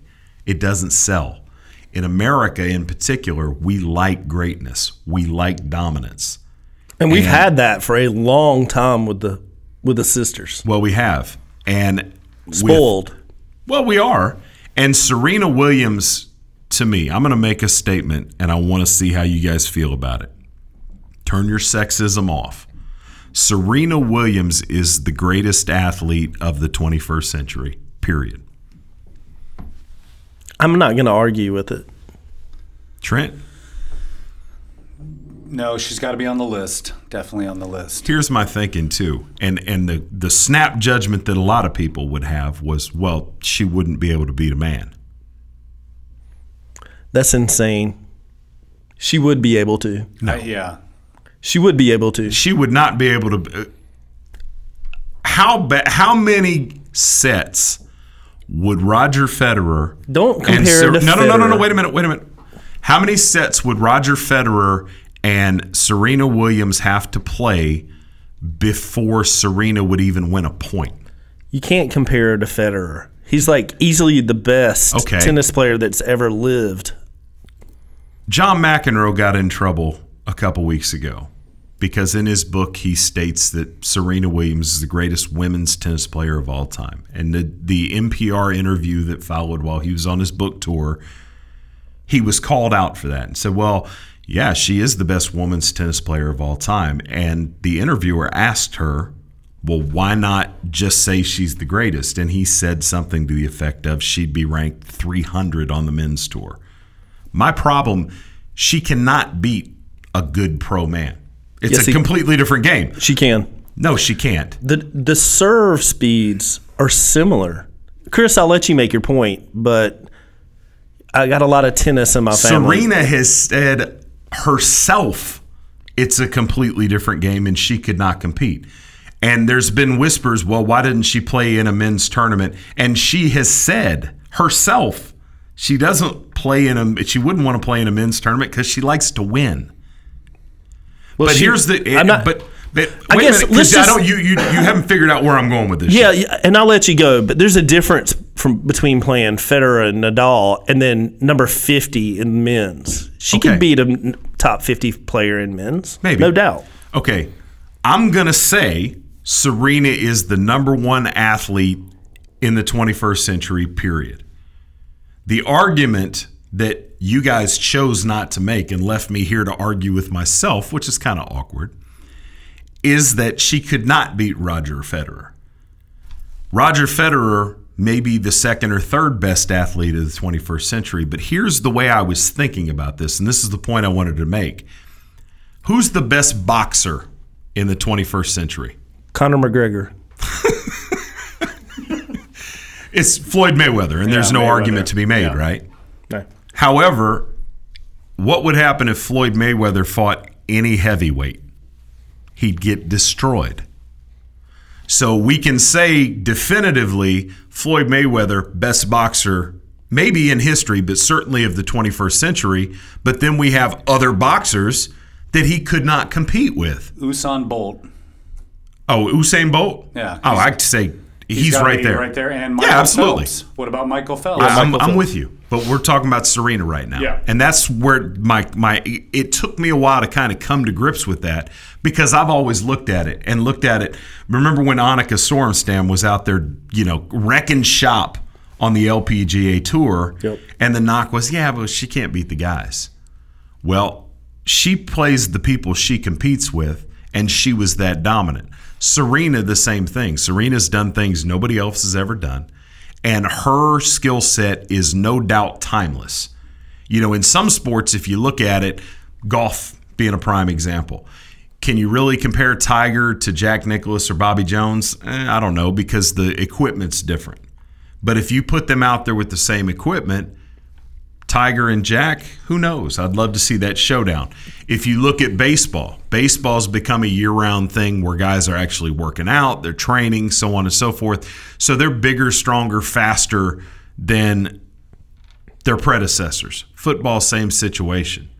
It doesn't sell. In America in particular, we like greatness. We like dominance. And we've and, had that for a long time with the with the sisters. Well, we have. And spoiled. With, well, we are. And Serena Williams, to me, I'm going to make a statement, and I want to see how you guys feel about it. Turn your sexism off. Serena Williams is the greatest athlete of the twenty-first century, period. I'm not going to argue with it. Trent? No, she's got to be on the list. Definitely on the list. Here's my thinking, too. And and the, the snap judgment that a lot of people would have was, well, she wouldn't be able to beat a man. That's insane. She would be able to. No. Uh, yeah. She would be able to. She would not be able to. Uh, how ba- How many sets would Roger Federer don't compare Ser- to no, Federer. No, no, no, no, wait a minute, wait a minute. How many sets would Roger Federer and Serena Williams have to play before Serena would even win a point? You can't compare her to Federer. He's like easily the best okay. tennis player that's ever lived. John McEnroe got in trouble a couple weeks ago because in his book he states that Serena Williams is the greatest women's tennis player of all time. And the, the N P R interview that followed while he was on his book tour, he was called out for that and said, well, yeah, she is the best women's tennis player of all time. And the interviewer asked her, well, why not just say she's the greatest? And he said something to the effect of she'd be ranked three hundred on the men's tour. My problem, she cannot beat a good pro man. It's yes, a completely he, different game. She can. No, she can't. The the serve speeds are similar. Chris, I'll let you make your point, but I got a lot of tennis in my family. Serena has said herself it's a completely different game and she could not compete. And there's been whispers, well, why didn't she play in a men's tournament? And she has said herself she doesn't play in a she wouldn't want to play in a men's tournament because she likes to win. Well, but she, here's the it, I'm not, but, but I wait guess a minute, let's just, I don't you, you you haven't figured out where I'm going with this. Yeah, yet. And I'll let you go, but there's a difference from between playing Federer and Nadal and then number fifty in men's. She okay. can beat a top fifty player in men's. Maybe. No doubt. Okay. I'm going to say Serena is the number one athlete in the twenty-first century period. The argument that you guys chose not to make and left me here to argue with myself, which is kind of awkward, is that she could not beat Roger Federer. Roger Federer may be the second or third best athlete of the twenty-first century, but here's the way I was thinking about this, and this is the point I wanted to make. Who's the best boxer in the twenty-first century? Conor McGregor. It's Floyd Mayweather, and yeah, there's no Mayweather. argument to be made, yeah. right? right? However, what would happen if Floyd Mayweather fought any heavyweight? He'd get destroyed. So we can say definitively Floyd Mayweather, best boxer maybe in history, but certainly of the twenty-first century. But then we have other boxers that he could not compete with. Usain Bolt. Oh, Usain Bolt? Yeah. Oh, I'd say he's, he's right there. Right there. And Michael yeah, absolutely. Phelps. What about Michael Phelps? Yeah, I'm, Michael Phelps. I'm with you. But we're talking about Serena right now. Yeah. And that's where my my it took me a while to kind of come to grips with that, because I've always looked at it and looked at it. Remember when Annika Sorenstam was out there, you know, wrecking shop on the L P G A Tour, yep. and the knock was, yeah, but she can't beat the guys. Well, she plays the people she competes with, and she was that dominant. Serena, the same thing. Serena's done things nobody else has ever done. And her skill set is no doubt timeless. You know, in some sports, if you look at it, golf being a prime example, can you really compare Tiger to Jack Nicklaus or Bobby Jones? Eh, I don't know, because the equipment's different. But if you put them out there with the same equipment, Tiger and Jack, who knows? I'd love to see that showdown. If you look at baseball, baseball's become a year-round thing where guys are actually working out, they're training, so on and so forth. So they're bigger, stronger, faster than their predecessors. Football, same situation.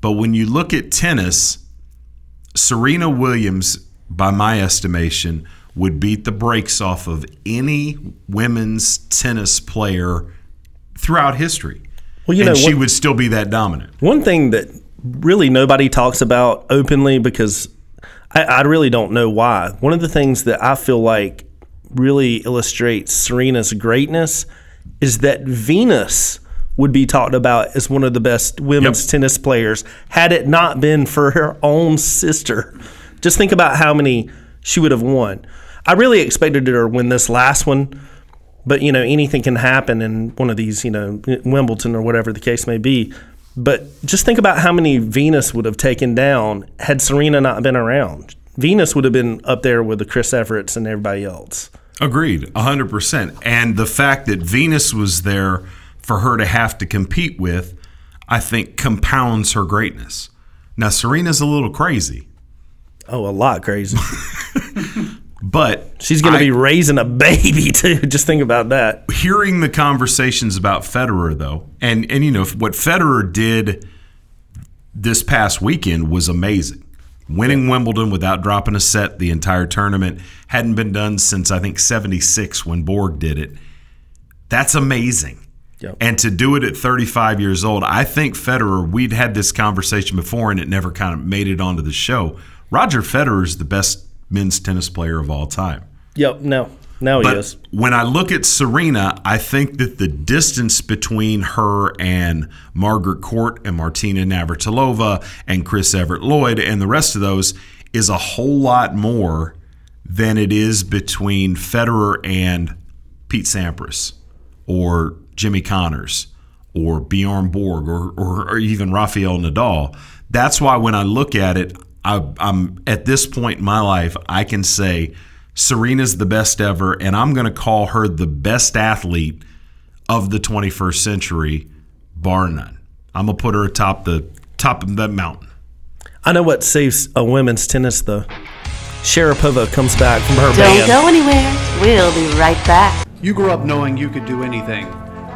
But when you look at tennis, Serena Williams, by my estimation, would beat the brakes off of any women's tennis player throughout history. Well, you and know, she one, would still be that dominant. One thing that really nobody talks about openly, because I, I really don't know why. One of the things that I feel like really illustrates Serena's greatness is that Venus would be talked about as one of the best women's yep. tennis players had it not been for her own sister. Just think about how many she would have won. I really expected her to win this last one. But, you know, anything can happen in one of these, you know, Wimbledon or whatever the case may be. But just think about how many Venus would have taken down had Serena not been around. Venus would have been up there with the Chris Everetts and everybody else. Agreed, one hundred percent. And the fact that Venus was there for her to have to compete with, I think, compounds her greatness. Now, Serena's a little crazy. Oh, a lot crazy. But she's going to be raising a baby, too. Just think about that. Hearing the conversations about Federer, though, and, and you know, what Federer did this past weekend was amazing. Winning Wimbledon without dropping a set the entire tournament hadn't been done since, I think, seventy-six when Borg did it. That's amazing. Yep. And to do it at thirty-five years old, I think Federer, we'd had this conversation before, and it never kind of made it onto the show. Roger Federer's the best men's tennis player of all time. Yep, no. Now he but is. When I look at Serena, I think that the distance between her and Margaret Court and Martina Navratilova and Chris Everett Lloyd and the rest of those is a whole lot more than it is between Federer and Pete Sampras or Jimmy Connors or Bjorn Borg or, or, or even Rafael Nadal. That's why when I look at it, I, I'm at this point in my life, I can say Serena's the best ever, and I'm going to call her the best athlete of the twenty-first century, bar none. I'm going to put her atop the top of that mountain. I know what saves a women's tennis, though. Sharapova comes back from her band. Don't go anywhere. We'll be right back. You grew up knowing you could do anything.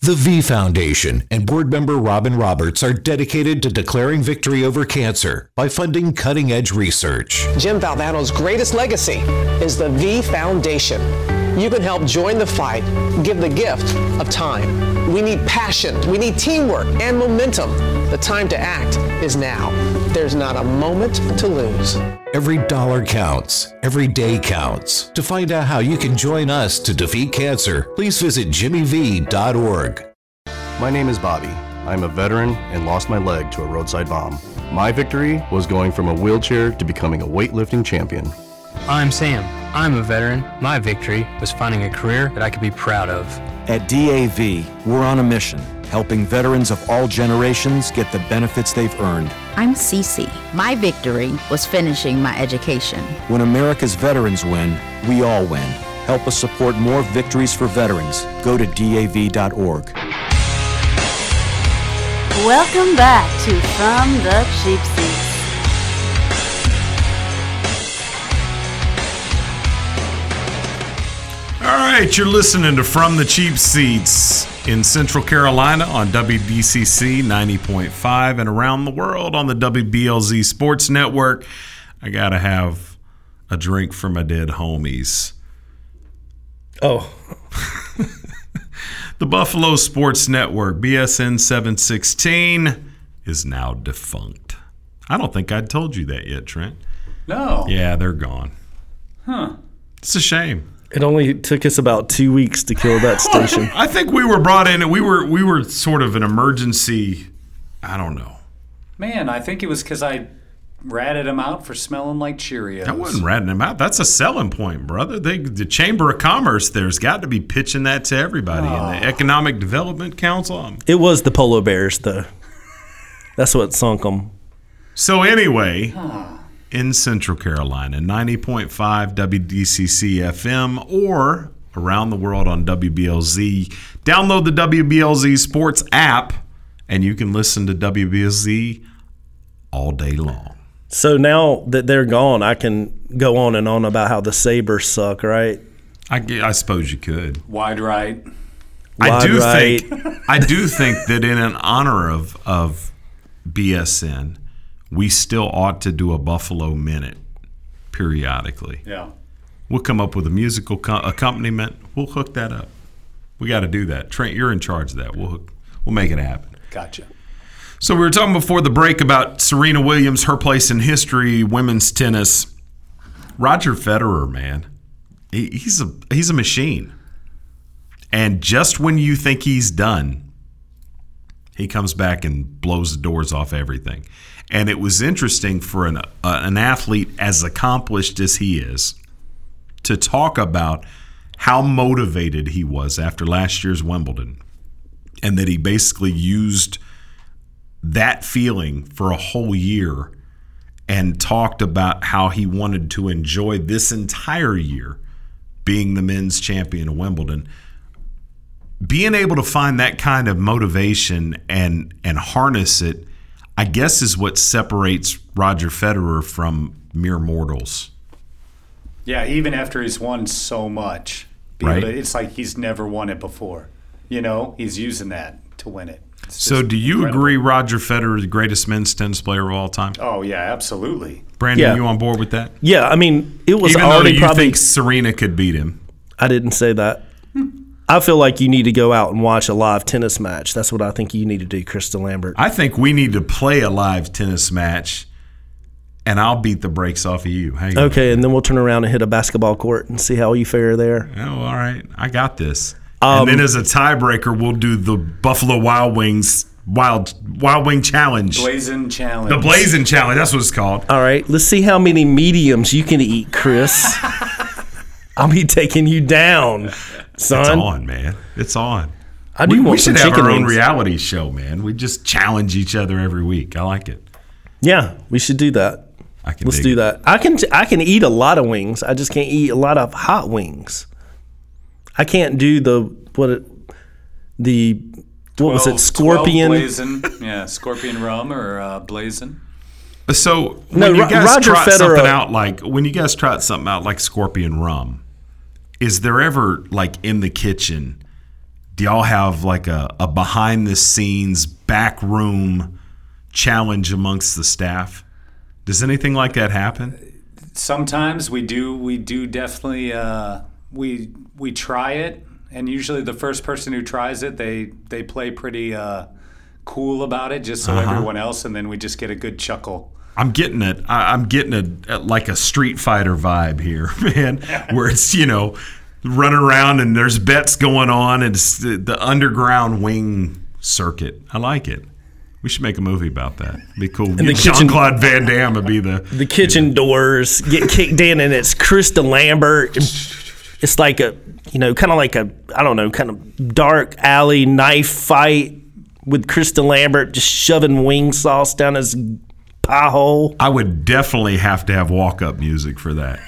The V Foundation and board member Robin Roberts are dedicated to declaring victory over cancer by funding cutting-edge research. Jim Valvano's greatest legacy is the V Foundation. You can help join the fight, give the gift of time. We need passion, we need teamwork and momentum. The time to act is now. There's not a moment to lose. Every dollar counts. Every day counts. To find out how you can join us to defeat cancer, please visit jimmy v dot org. My name is Bobby. I'm a veteran and lost my leg to a roadside bomb. My victory was going from a wheelchair to becoming a weightlifting champion. I'm Sam. I'm a veteran. My victory was finding a career that I could be proud of. At D A V, we're on a mission, helping veterans of all generations get the benefits they've earned. I'm Cece. My victory was finishing my education. When America's veterans win, we all win. Help us support more victories for veterans. Go to D A V dot org. Welcome back to From the Cheap Seats. All right, you're listening to From the Cheap Seats in Central Carolina on W B C C ninety point five and around the world on the W B L Z Sports Network. I got to have a drink for my dead homies. Oh. The Buffalo Sports Network, B S N seven sixteen, is now defunct. I don't think I told you that yet, Trent. No. Yeah, they're gone. Huh. It's a shame. It only took us about two weeks to kill that station. I think we were brought in. We were we were sort of an emergency. I don't know. Man, I think it was because I ratted him out for smelling like Cheerios. I wasn't ratting him out. That's a selling point, brother. They, the Chamber of Commerce there's got to be pitching that to everybody. Oh. And the Economic Development Council. It was the Polo Bears, though. That's what sunk them. So anyway... Huh. In Central Carolina, ninety point five W D C C F M or around the world on W B L Z. Download the W B L Z Sports app and you can listen to W B L Z all day long. So now that they're gone, I can go on and on about how the Sabres suck, right? I, I suppose you could. Wide right. I Wide do right. think I do think that in an honor of of B S N, we still ought to do a Buffalo Minute periodically. Yeah. We'll come up with a musical co- accompaniment. We'll hook that up. We got to do that. Trent, you're in charge of that. We'll hook, we'll make it happen. Gotcha. So we were talking before the break about Serena Williams, her place in history, women's tennis. Roger Federer, man, he, he's a he's a machine. And just when you think he's done, he comes back and blows the doors off everything. And it was interesting for an uh, an athlete as accomplished as he is to talk about how motivated he was after last year's Wimbledon, and that he basically used that feeling for a whole year and talked about how he wanted to enjoy this entire year being the men's champion of Wimbledon. Being able to find that kind of motivation and and harness it, I guess, is what separates Roger Federer from mere mortals. Yeah, even after he's won so much. Right? To, it's like he's never won it before. You know, he's using that to win it. So do you incredible. agree Roger Federer is the greatest men's tennis player of all time? Oh, yeah, absolutely. Brandon, yeah. You on board with that? Yeah, I mean, it was even already you probably – think Serena could beat him? I didn't say that. Hmm. I feel like you need to go out and watch a live tennis match. That's what I think you need to do, Krista Lambert. I think we need to play a live tennis match, and I'll beat the brakes off of you. Hang okay, on. And then we'll turn around and hit a basketball court and see how you fare there. Oh, all right. I got this. Um, and then as a tiebreaker, we'll do the Buffalo Wild Wings Wild Wild Wing Challenge. Blazing Challenge. The Blazing Challenge. That's what it's called. All right. Let's see how many mediums you can eat, Chris. I'll be taking you down. Son. It's on, man. It's on. I do we, want we should have our wings. Own reality show, man. We just challenge each other every week. I like it. Yeah, we should do that. I can Let's do it. that. I can I can eat a lot of wings. I just can't eat a lot of hot wings. I can't do the what it, the what twelve, was it? Scorpion. Blazing. Yeah, scorpion rum or uh, blazing. So when no, you guys Roger trot Federer, something out like when you guys trot something out like scorpion rum. Is there ever, like, in the kitchen, do y'all have like a, a behind the scenes back room challenge amongst the staff? Does anything like that happen? Sometimes we do. We do definitely. Uh, we we try it, and usually the first person who tries it, they they play pretty uh, cool about it, just so uh-huh. everyone else, and then we just get a good chuckle. I'm getting it. I'm getting a like a Street Fighter vibe here, man, where it's, you know, running around and there's bets going on, and it's the, the underground wing circuit. I like it. We should make a movie about that. It'd be cool. Jean-Claude Van Damme would be the the kitchen you know. doors get kicked in, and it's Krista Lambert. It's like a you know kind of like a I don't know kind of dark alley knife fight with Krista Lambert just shoving wing sauce down his. I would definitely have to have walk-up music for that.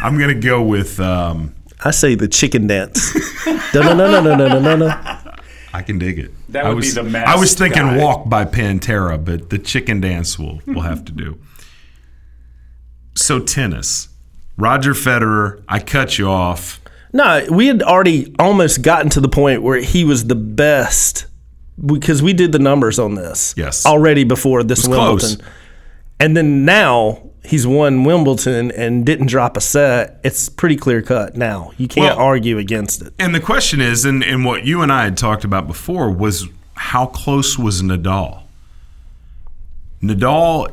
I'm going to go with... Um, I say the chicken dance. Da-na-na-na-na-na-na-na. I can dig it. That would was, be the mask I was thinking guy. Walk by Pantera, but the chicken dance will will have to do. So tennis. Roger Federer, I cut you off. No, we had already almost gotten to the point where he was the best because we did the numbers on this yes. already before this Wimbledon. Close. And then now he's won Wimbledon and didn't drop a set. It's pretty clear cut now. You can't well, argue against it. And the question is, and, and what you and I had talked about before, was how close was Nadal? Nadal,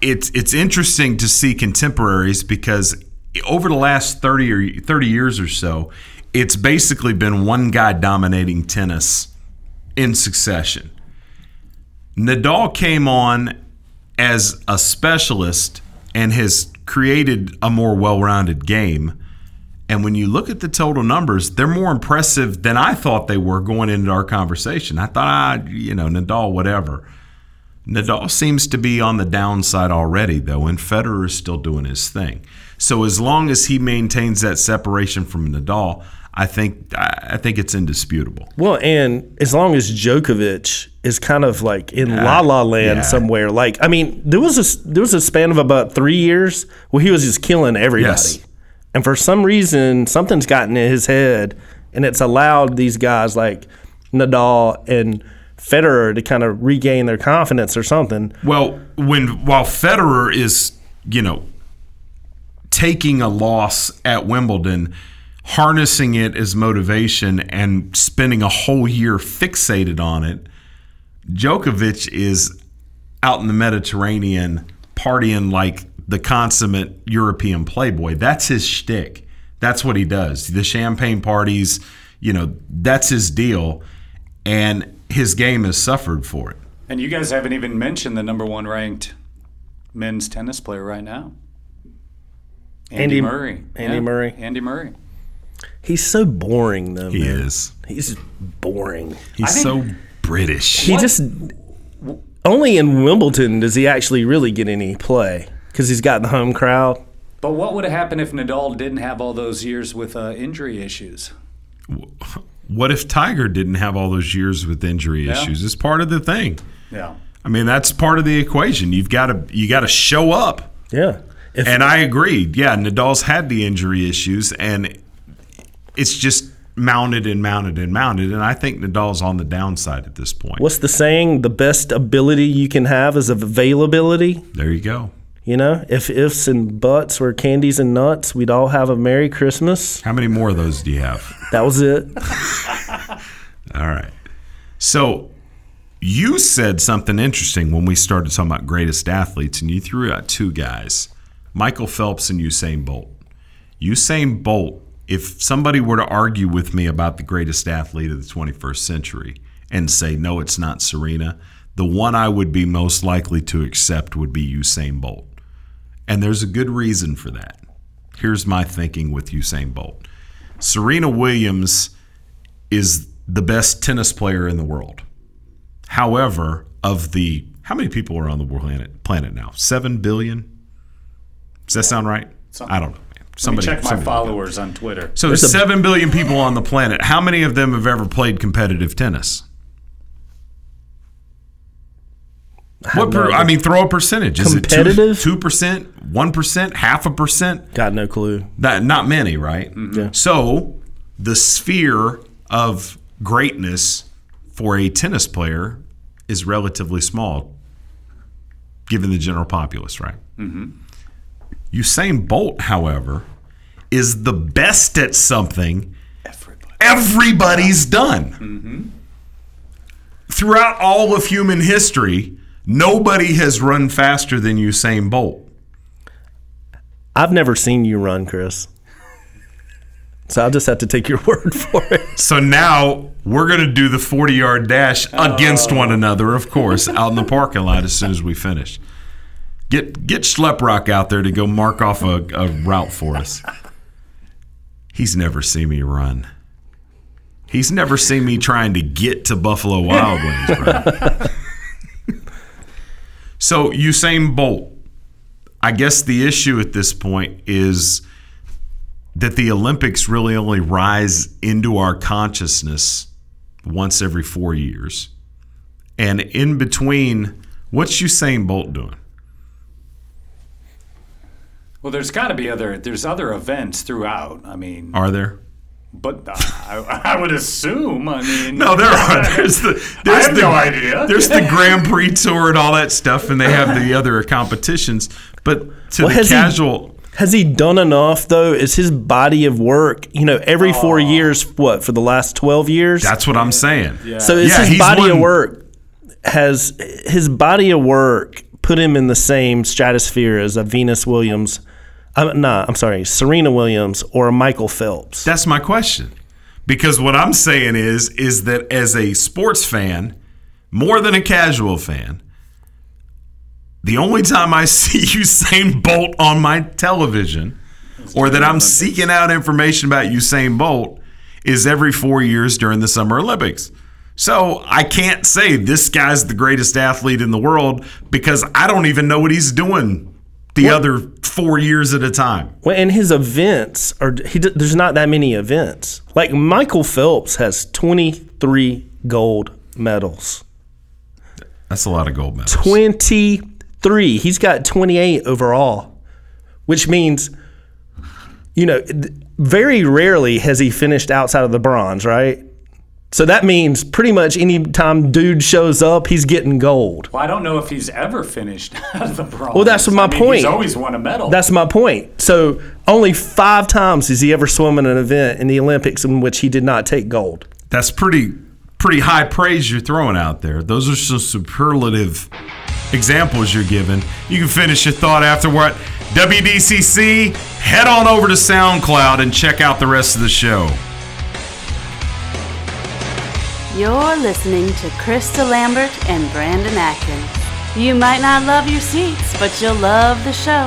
it's it's interesting to see contemporaries because over the last thirty, or, thirty years or so, it's basically been one guy dominating tennis in succession. Nadal came on as a specialist and has created a more well-rounded game. And when you look at the total numbers, they're more impressive than I thought they were going into our conversation. I thought, ah, you know, Nadal, whatever. Nadal seems to be on the downside already, though, and Federer is still doing his thing. So as long as he maintains that separation from Nadal, I think I think it's indisputable. Well, and as long as Djokovic is kind of like in yeah. La La Land yeah. somewhere, like I mean, there was a there was a span of about three years where he was just killing everybody, yes. and for some reason, something's gotten in his head, and it's allowed these guys like Nadal and Federer to kind of regain their confidence or something. Well, when while Federer is you know taking a loss at Wimbledon, harnessing it as motivation and spending a whole year fixated on it, Djokovic is out in the Mediterranean partying like the consummate European playboy. That's his shtick. That's what he does. The champagne parties, you know, that's his deal. And his game has suffered for it. And you guys haven't even mentioned the number one ranked men's tennis player right now. Andy, Andy Murray. Andy yeah. Murray. Andy Murray. He's so boring, though. He man. is. He's boring. He's think, so British. He what? just only in Wimbledon does he actually really get any play because he's got the home crowd. But what would have happened if Nadal didn't have all those years with uh, injury issues? What if Tiger didn't have all those years with injury yeah. issues? It's part of the thing. Yeah. I mean, that's part of the equation. You've got to you got to show up. Yeah. If, and I agree. Yeah, Nadal's had the injury issues and. It's just mounted and mounted and mounted, and I think Nadal's on the downside at this point. What's the saying? The best ability you can have is availability. There you go. You know, if ifs and buts were candies and nuts, we'd all have a Merry Christmas. How many more of those do you have? That was it. All right. So you said something interesting when we started talking about greatest athletes, and you threw out two guys, Michael Phelps and Usain Bolt. Usain Bolt. If somebody were to argue with me about the greatest athlete of the twenty-first century and say, no, it's not Serena, the one I would be most likely to accept would be Usain Bolt. And there's a good reason for that. Here's my thinking with Usain Bolt. Serena Williams is the best tennis player in the world. However, of the – how many people are on the planet, planet now? Seven billion? Does that sound right? Something. I don't know. Somebody, Let me check my followers on Twitter. So there's, there's seven billion people on the planet. How many of them have ever played competitive tennis? I what? Per, I mean, throw a percentage. Is competitive? Is it two percent, one percent, half a percent? Got no clue. That, not many, right? Mm-hmm. Yeah. So the sphere of greatness for a tennis player is relatively small, given the general populace, right? Mm-hmm. Usain Bolt, however, is the best at something Everybody. everybody's done. Mm-hmm. Throughout all of human history, nobody has run faster than Usain Bolt. I've never seen you run, Chris. So I'll just have to take your word for it. So now we're going to do the forty-yard dash oh. against one another, of course, out in the parking lot as soon as we finish. Get get Schlepprock out there to go mark off a, a route for us. He's never seen me run. He's never seen me trying to get to Buffalo Wild Wings, bro. So Usain Bolt, I guess the issue at this point is that the Olympics really only rise into our consciousness once every four years. And in between, what's Usain Bolt doing? Well, there's got to be other, there's other events throughout. I mean, are there? But uh, I, I would assume. I mean, no, there are. There's the. There's I have the, no idea. There's the Grand Prix Tour and all that stuff, and they have the other competitions. But to well, the casual, he, has he done enough though? Is his body of work? You know, every oh. four years, what for the last twelve years? That's what I'm saying. Yeah. So is yeah, his body won. of work has his body of work put him in the same stratosphere as a Venus Williams? I'm, nah, I'm sorry, Serena Williams or Michael Phelps? That's my question. Because what I'm saying is, is that as a sports fan, more than a casual fan, the only time I see Usain Bolt on my television or that I'm seeking out information about Usain Bolt is every four years during the Summer Olympics. So I can't say this guy's the greatest athlete in the world because I don't even know what he's doing the well, other four years at a time. Well, and his events are he, there's not that many events. Like Michael Phelps has twenty-three gold medals. That's a lot of gold medals. twenty-three. He's got twenty-eight overall, which means, you know, very rarely has he finished outside of the bronze, right? So that means pretty much any time dude shows up, he's getting gold. Well, I don't know if he's ever finished out of the bronze. Well, that's my I mean, point. He's always won a medal. That's my point. So only five times has he ever swum in an event in the Olympics in which he did not take gold. That's pretty pretty high praise you're throwing out there. Those are some superlative examples you're giving. You can finish your thought after what. W D C C, head on over to SoundCloud and check out the rest of the show. You're listening to Krista Lambert and Brandon Atkins. You might not love your seats, but you'll love the show.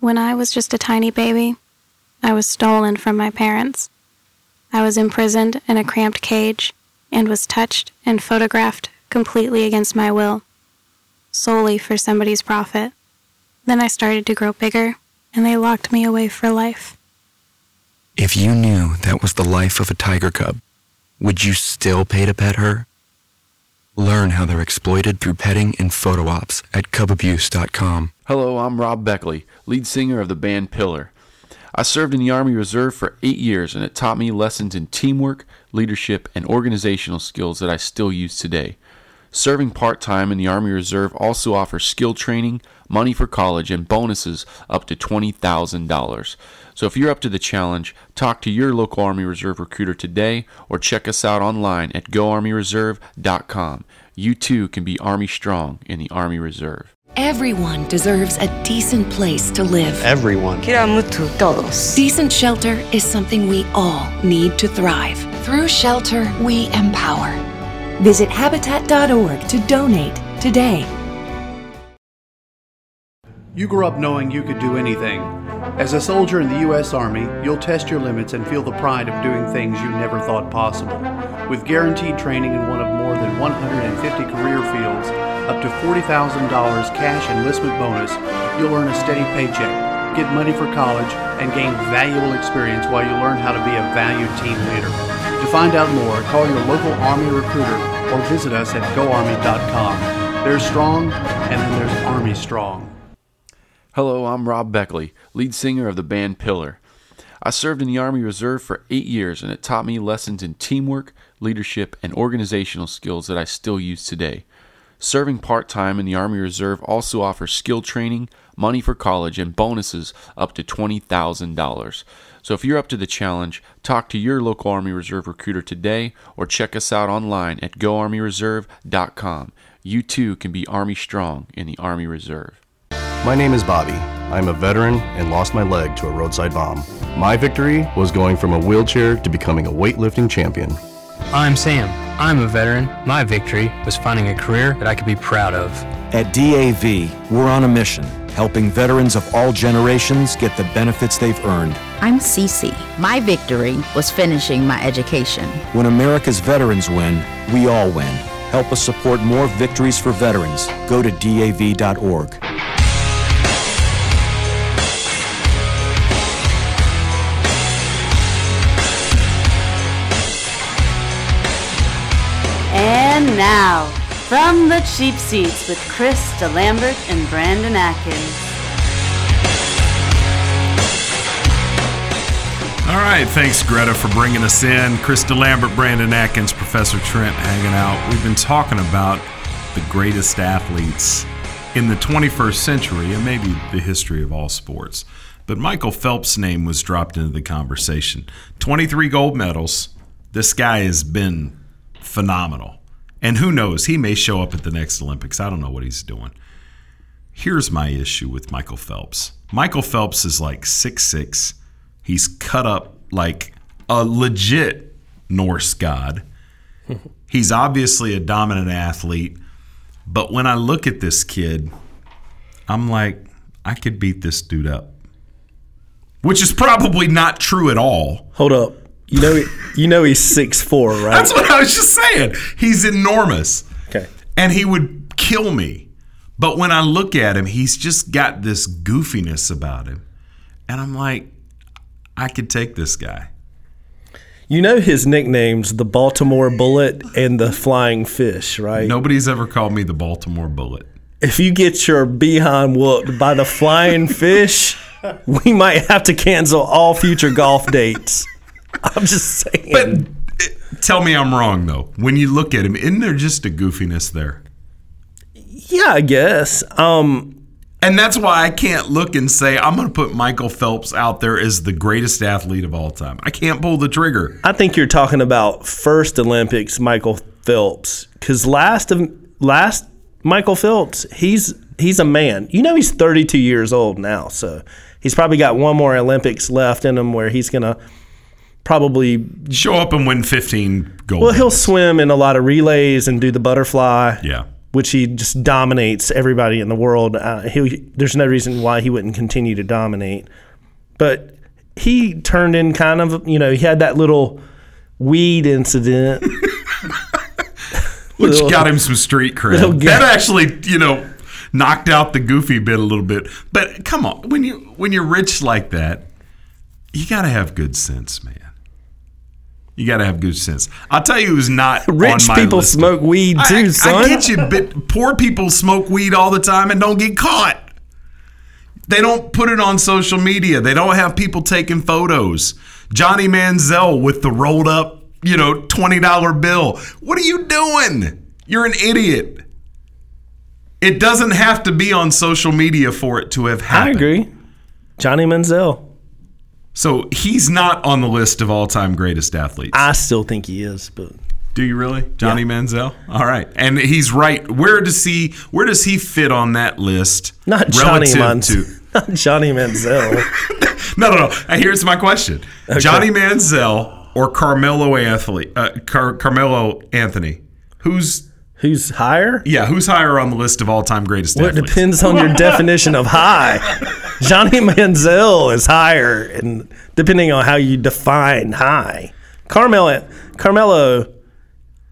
When I was just a tiny baby, I was stolen from my parents. I was imprisoned in a cramped cage and was touched and photographed completely against my will, solely for somebody's profit. Then I started to grow bigger, and they locked me away for life. If you knew that was the life of a tiger cub, would you still pay to pet her? Learn how they're exploited through petting and photo ops at cub abuse dot com. Hello, I'm Rob Beckley, lead singer of the band Pillar. I served in the Army Reserve for eight years, and it taught me lessons in teamwork, leadership, and organizational skills that I still use today. Serving part-time in the Army Reserve also offers skill training, money for college, and bonuses up to twenty thousand dollars. So if you're up to the challenge, talk to your local Army Reserve recruiter today or check us out online at go army reserve dot com. You too can be Army strong in the Army Reserve. Everyone deserves a decent place to live. Everyone. Queremos todos. Decent shelter is something we all need to thrive. Through shelter, we empower. Visit habitat dot org to donate today. You grew up knowing you could do anything. As a soldier in the U S Army, you'll test your limits and feel the pride of doing things you never thought possible. With guaranteed training in one of more than one hundred fifty career fields, up to forty thousand dollars cash enlistment bonus, you'll earn a steady paycheck, get money for college, and gain valuable experience while you learn how to be a valued team leader. To find out more, call your local Army recruiter or visit us at go army dot com. They're strong, and then there's Army Strong. Hello, I'm Rob Beckley, lead singer of the band Pillar. I served in the Army Reserve for eight years, and it taught me lessons in teamwork, leadership, and organizational skills that I still use today. Serving part-time in the Army Reserve also offers skill training, money for college, and bonuses up to twenty thousand dollars. So if you're up to the challenge, talk to your local Army Reserve recruiter today or check us out online at go army reserve dot com. You too can be Army Strong in the Army Reserve. My name is Bobby. I'm a veteran and lost my leg to a roadside bomb. My victory was going from a wheelchair to becoming a weightlifting champion. I'm Sam. I'm a veteran. My victory was finding a career that I could be proud of. At D A V, we're on a mission, helping veterans of all generations get the benefits they've earned. I'm Cece. My victory was finishing my education. When America's veterans win, we all win. Help us support more victories for veterans. Go to D A V dot org. And now, from the cheap seats with Chris DeLambert and Brandon Atkins. All right, thanks, Greta, for bringing us in. Chris DeLambert, Brandon Atkins, Professor Trent hanging out. We've been talking about the greatest athletes in the twenty-first century and maybe the history of all sports. But Michael Phelps' name was dropped into the conversation. twenty-three gold medals. This guy has been phenomenal. And who knows, he may show up at the next Olympics. I don't know what he's doing. Here's my issue with Michael Phelps. Michael Phelps is like six six. He's cut up like a legit Norse god. He's obviously a dominant athlete. But when I look at this kid, I'm like, I could beat this dude up. Which is probably not true at all. Hold up. You know, you know he's six four, right? That's what I was just saying. He's enormous. Okay. And he would kill me. But when I look at him, he's just got this goofiness about him. And I'm like, I could take this guy. You know his nicknames, the Baltimore Bullet and the Flying Fish, right? Nobody's ever called me the Baltimore Bullet. If you get your behind whooped by the Flying Fish, we might have to cancel all future golf dates. I'm just saying. But it, tell me I'm wrong, though. When you look at him, isn't there just a goofiness there? Yeah, I guess. Um, and that's why I can't look and say, I'm going to put Michael Phelps out there as the greatest athlete of all time. I can't pull the trigger. I think you're talking about first Olympics Michael Phelps. Because last, of, last Michael Phelps, he's he's a man. You know he's thirty-two years old now, so he's probably got one more Olympics left in him where he's going to – probably show up and win fifteen gold. Well, medals. He'll swim in a lot of relays and do the butterfly, yeah, which he just dominates everybody in the world. Uh, he, there's no reason why he wouldn't continue to dominate. But he turned in kind of, you know, he had that little weed incident. Which little, got him some street cred. That actually, you know, knocked out the goofy bit a little bit. But come on, when you when you're rich like that, you got to have good sense, man. You got to have good sense. I'll tell you who's not rich on my people list. Smoke weed too, I, son. I get you, but poor people smoke weed all the time and don't get caught. They don't put it on social media. They don't have people taking photos. Johnny Manziel with the rolled up, you know, twenty dollar bill. What are you doing? You're an idiot. It doesn't have to be on social media for it to have happened. I agree. Johnny Manziel. So he's not on the list of all-time greatest athletes. I still think he is, but do you really, Johnny yeah. Manziel? All right, and he's right. Where does he? Where does he fit on that list? Not Johnny Manziel. To... Not Johnny Manziel. no, no, no. Here's my question: okay. Johnny Manziel or Carmelo Anthony? Uh, Car- Carmelo Anthony. Who's who's higher? Yeah, who's higher on the list of all-time greatest well, athletes? Well, it depends on your definition of high. Johnny Manziel is higher, and depending on how you define high. Carmelo, Carmelo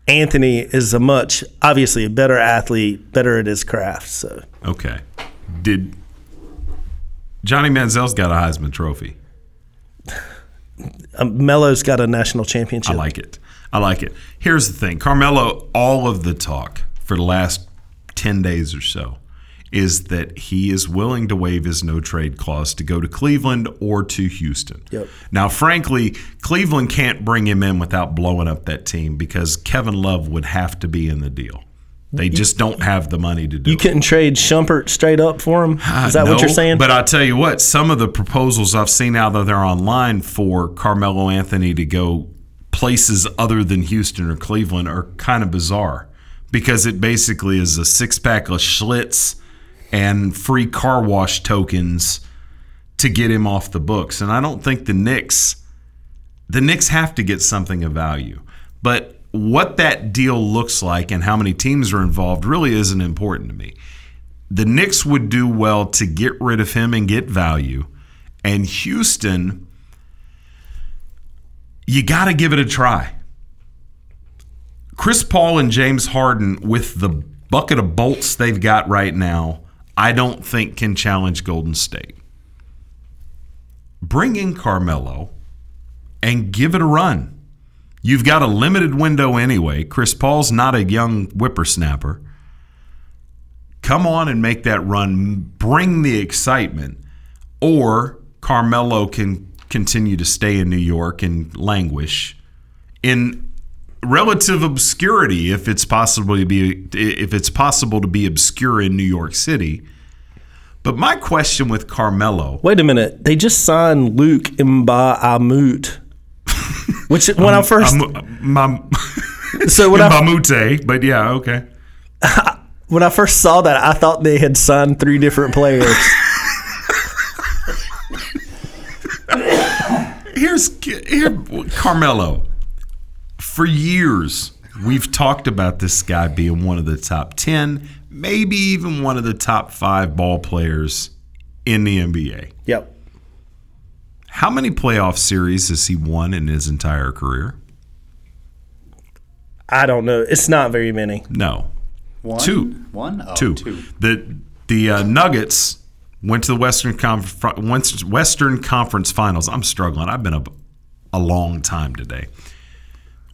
Anthony is a much, obviously, a better athlete, better at his craft. So okay. Did Johnny Manziel's got a Heisman Trophy. Melo's got a national championship. I like it. I I like it. Here's the thing. Carmelo, all of the talk for the last ten days or so is that he is willing to waive his no-trade clause to go to Cleveland or to Houston. Yep. Now, frankly, Cleveland can't bring him in without blowing up that team because Kevin Love would have to be in the deal. They just don't have the money to do it. You couldn't it. trade Shumpert straight up for him? Is that no, what you're saying? But I'll tell you what, some of the proposals I've seen out there online for Carmelo Anthony to go places other than Houston or Cleveland are kind of bizarre because it basically is a six-pack of Schlitz and free car wash tokens to get him off the books. And I don't think the Knicks – the Knicks have to get something of value. But – what that deal looks like and how many teams are involved really isn't important to me. The Knicks would do well to get rid of him and get value. And Houston, you got to give it a try. Chris Paul and James Harden, with the bucket of bolts they've got right now, I don't think can challenge Golden State. Bring in Carmelo and give it a run. You've got a limited window anyway. Chris Paul's not a young whippersnapper. Come on and make that run. Bring the excitement. Or Carmelo can continue to stay in New York and languish in relative obscurity if it's possible to be if it's possible to be obscure in New York City. But my question with Carmelo... Wait a minute. They just signed Luke Mbamute. Which when um, I first, um, um, so when I Mbamute, but yeah, okay. When I first saw that, I thought they had signed three different players. Here's here, Carmelo. For years, we've talked about this guy being one of the top ten, maybe even one of the top five ball players in the N B A. Yep. How many playoff series has he won in his entire career? I don't know. It's not very many. No. One? Two. One? Oh, two. two. The, the uh, Nuggets went to the Western, Conf- Western Conference Finals. I'm struggling. I've been up a long time today.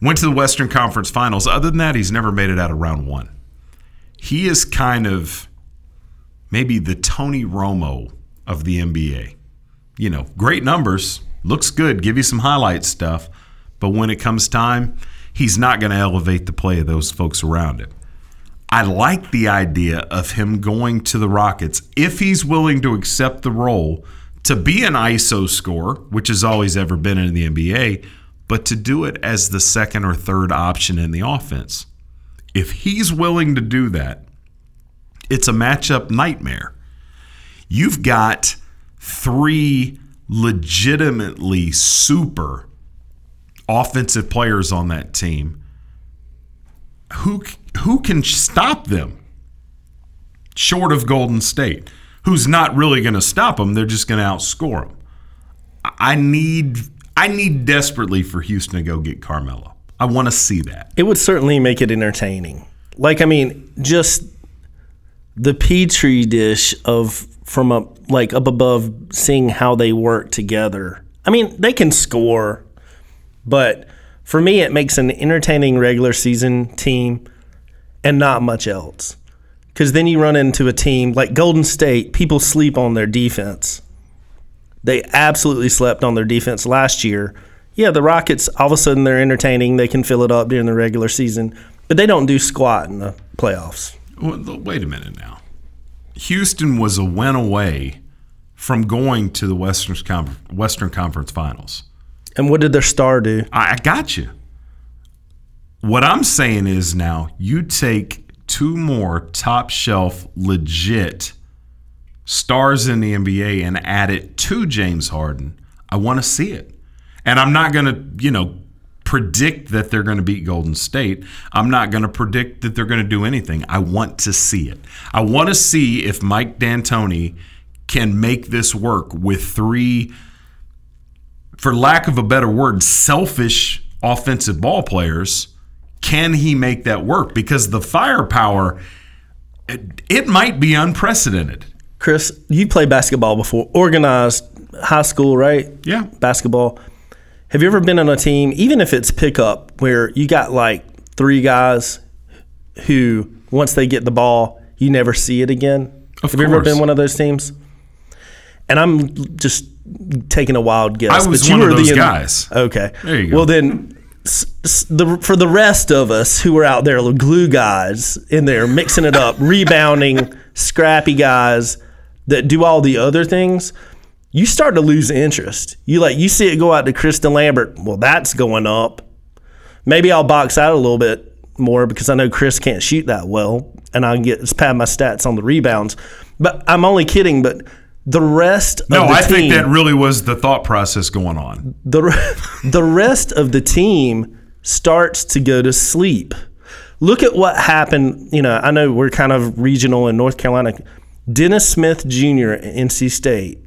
Went to the Western Conference Finals. Other than that, he's never made it out of round one. He is kind of maybe the Tony Romo of the N B A. You know, great numbers, looks good, give you some highlight stuff, but when it comes time, he's not going to elevate the play of those folks around him. I like the idea of him going to the Rockets, if he's willing to accept the role, to be an I S O scorer, which has always ever been in the N B A, but to do it as the second or third option in the offense. If he's willing to do that, it's a matchup nightmare. You've got three legitimately super offensive players on that team. Who who can stop them? Short of Golden State, who's not really going to stop them. They're just going to outscore them. I need I need desperately for Houston to go get Carmelo. I want to see that. It would certainly make it entertaining. Like, I mean, just the Petri dish of from a, like up above, seeing how they work together. I mean, they can score, but for me it makes an entertaining regular season team and not much else. Because then you run into a team like Golden State, people sleep on their defense. They absolutely slept on their defense last year. Yeah, the Rockets, all of a sudden they're entertaining. They can fill it up during the regular season, but they don't do squat in the playoffs. Wait a minute now. Houston was a win away from going to the Western Conference, Western Conference Finals. And what did their star do? I, I got you. What I'm saying is now you take two more top-shelf, legit stars in the N B A and add it to James Harden. I want to see it. And I'm not going to, you know, predict that they're going to beat Golden State. I'm not going to predict that they're going to do anything. I want to see it. I want to see if Mike D'Antoni can make this work with three, for lack of a better word, selfish offensive ball players. Can he make that work? Because the firepower, it, it might be unprecedented. Chris, you played basketball before, organized high school, right? Yeah. Basketball. Have you ever been on a team, even if it's pickup, where you got like three guys who, once they get the ball, you never see it again? Of course. Have you ever been one of those teams? And I'm just taking a wild guess. I was but you one were of those the, guys. Okay. There you go. Well, then... The, for the rest of us who were out there, glue guys in there mixing it up, rebounding, scrappy guys that do all the other things, you start to lose interest. You like you see it go out to Kristen Lambert. Well, that's going up. Maybe I'll box out a little bit more because I know Chris can't shoot that well, and I can get just pad my stats on the rebounds. But I'm only kidding. But the rest of no, the I team... No, I think that really was the thought process going on. The, the rest of the team starts to go to sleep. Look at what happened. You know, I know we're kind of regional in North Carolina. Dennis Smith Junior at N C State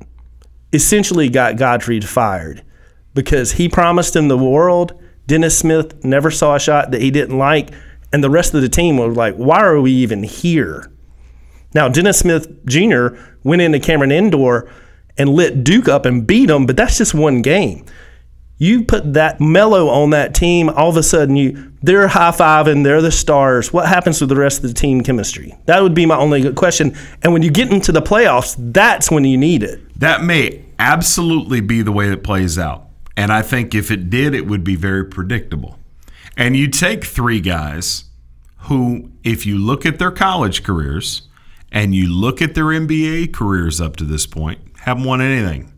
essentially got Godfrey fired because he promised him the world. Dennis Smith never saw a shot that he didn't like, and the rest of the team was like, why are we even here? Now, Dennis Smith Junior went into Cameron Indoor and lit Duke up and beat them, but that's just one game. You put that Melo on that team, all of a sudden you they're high-fiving, they're the stars. What happens to the rest of the team chemistry? That would be my only question. And when you get into the playoffs, that's when you need it. That may absolutely be the way it plays out. And I think if it did, it would be very predictable. And you take three guys who, if you look at their college careers – and you look at their N B A careers up to this point, haven't won anything.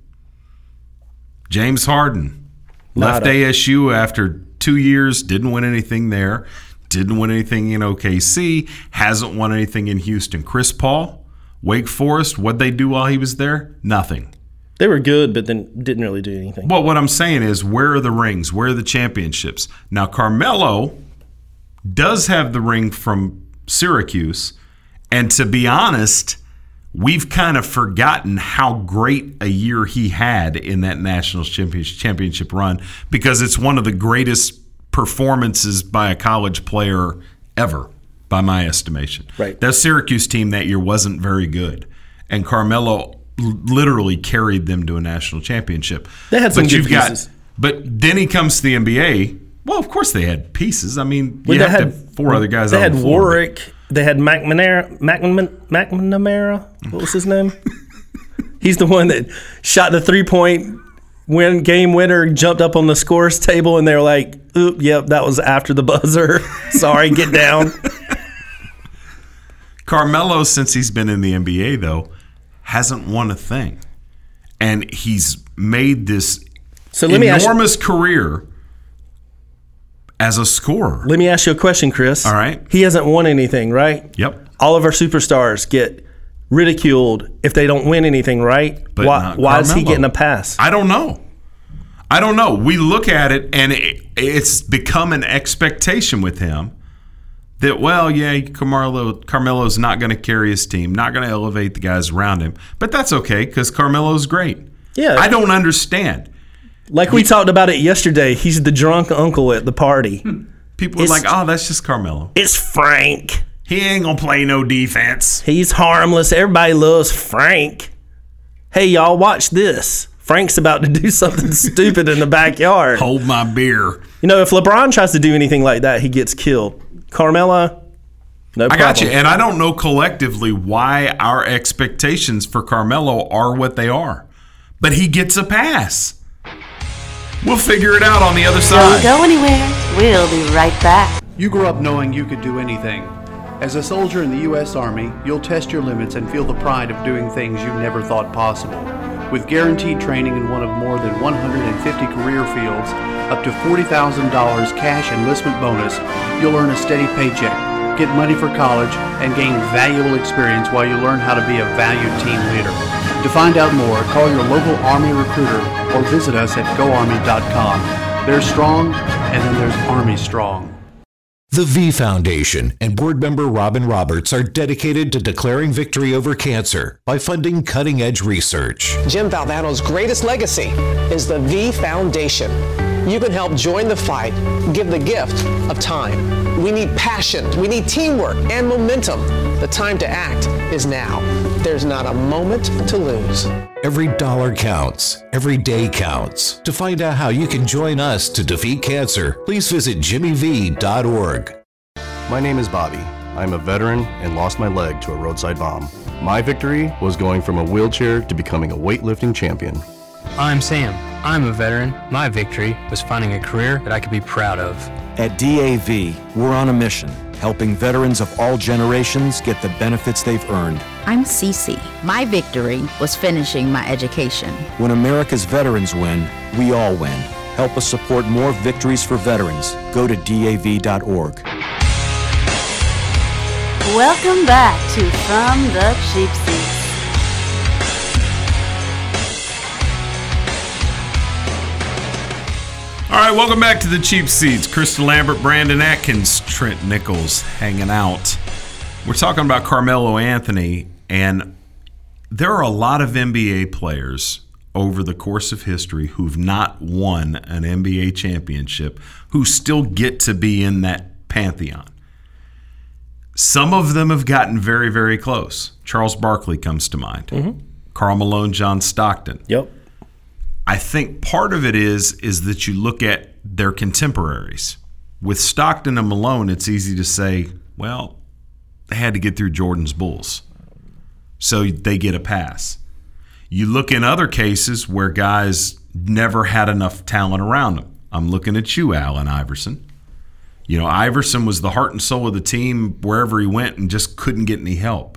James Harden left A S U after two years, didn't win anything there, didn't win anything in O K C, hasn't won anything in Houston. Chris Paul, Wake Forest, what'd they do while he was there? Nothing. They were good, but then didn't really do anything. Well, what I'm saying is, where are the rings? Where are the championships? Now, Carmelo does have the ring from Syracuse. And to be honest, we've kind of forgotten how great a year he had in that national championship run because it's one of the greatest performances by a college player ever, by my estimation. Right. That Syracuse team that year wasn't very good, and Carmelo literally carried them to a national championship. They had some but good you've pieces. Got, but then he comes to the N B A. Well, of course they had pieces. I mean, well, you have had, to have four other guys on the floor. They had Warwick. They had McNamara, McNamara, what was his name? He's the one that shot the three-point win, game winner, jumped up on the scores table, and they were like, oop, yep, that was after the buzzer. Sorry, get down. Carmelo, since he's been in the N B A, though, hasn't won a thing. And he's made this so let enormous me ask you- career as a scorer. Let me ask you a question, Chris. All right. He hasn't won anything, right? Yep. All of our superstars get ridiculed if they don't win anything, right? But why why is he getting a pass? I don't know. I don't know. We look at it, and it, it's become an expectation with him that, well, yeah, Carmelo, Carmelo's not going to carry his team, not going to elevate the guys around him. But that's okay because Carmelo's great. Yeah. I don't understand. Like we talked about it yesterday, he's the drunk uncle at the party. People it's, are like, oh, that's just Carmelo. It's Frank. He ain't going to play no defense. He's harmless. Everybody loves Frank. Hey, y'all, watch this. Frank's about to do something stupid in the backyard. Hold my beer. You know, if LeBron tries to do anything like that, he gets killed. Carmelo, no problem. I got you. And I don't know collectively why our expectations for Carmelo are what they are. But he gets a pass. We'll figure it out on the other side. Don't go anywhere. We'll be right back. You grew up knowing you could do anything. As a soldier in the U S Army, you'll test your limits and feel the pride of doing things you never thought possible. With guaranteed training in one of more than one hundred fifty career fields, up to forty thousand dollars cash enlistment bonus, you'll earn a steady paycheck, get money for college, and gain valuable experience while you learn how to be a valued team leader. To find out more, call your local Army recruiter or visit us at go army dot com. They're strong, and then there's Army Strong. The V Foundation and board member Robin Roberts are dedicated to declaring victory over cancer by funding cutting-edge research. Jim Valvano's greatest legacy is the V Foundation. you can help join the fight. Give the gift of time. We need passion. We need teamwork and momentum. The time to act is now. There's not a moment to lose. Every dollar counts. Every day counts. To find out how you can join us to defeat cancer, please visit jimmy v dot org. My name is Bobby. I'm a veteran and lost my leg to a roadside bomb. My victory was going from a wheelchair to becoming a weightlifting champion. I'm Sam. I'm a veteran. My victory was finding a career that I could be proud of. At D A V, we're on a mission, helping veterans of all generations get the benefits they've earned. I'm Cece. My victory was finishing my education. When America's veterans win, we all win. Help us support more victories for veterans. Go to D A V dot org. Welcome back to From the Cheap Seats. All right, welcome back to the Cheap Seats. Kristen Lambert, Brandon Atkins, Trent Nichols hanging out. We're talking about Carmelo Anthony, and there are a lot of N B A players over the course of history who've not won an N B A championship who still get to be in that pantheon. Some of them have gotten very, very close. Charles Barkley comes to mind. Mm-hmm. Karl Malone, John Stockton. Yep. I think part of it is, is that you look at their contemporaries. With Stockton and Malone, it's easy to say, well, they had to get through Jordan's Bulls, so they get a pass. You look in other cases where guys never had enough talent around them. I'm looking at you, Allen Iverson. You know, Iverson was the heart and soul of the team wherever he went and just couldn't get any help.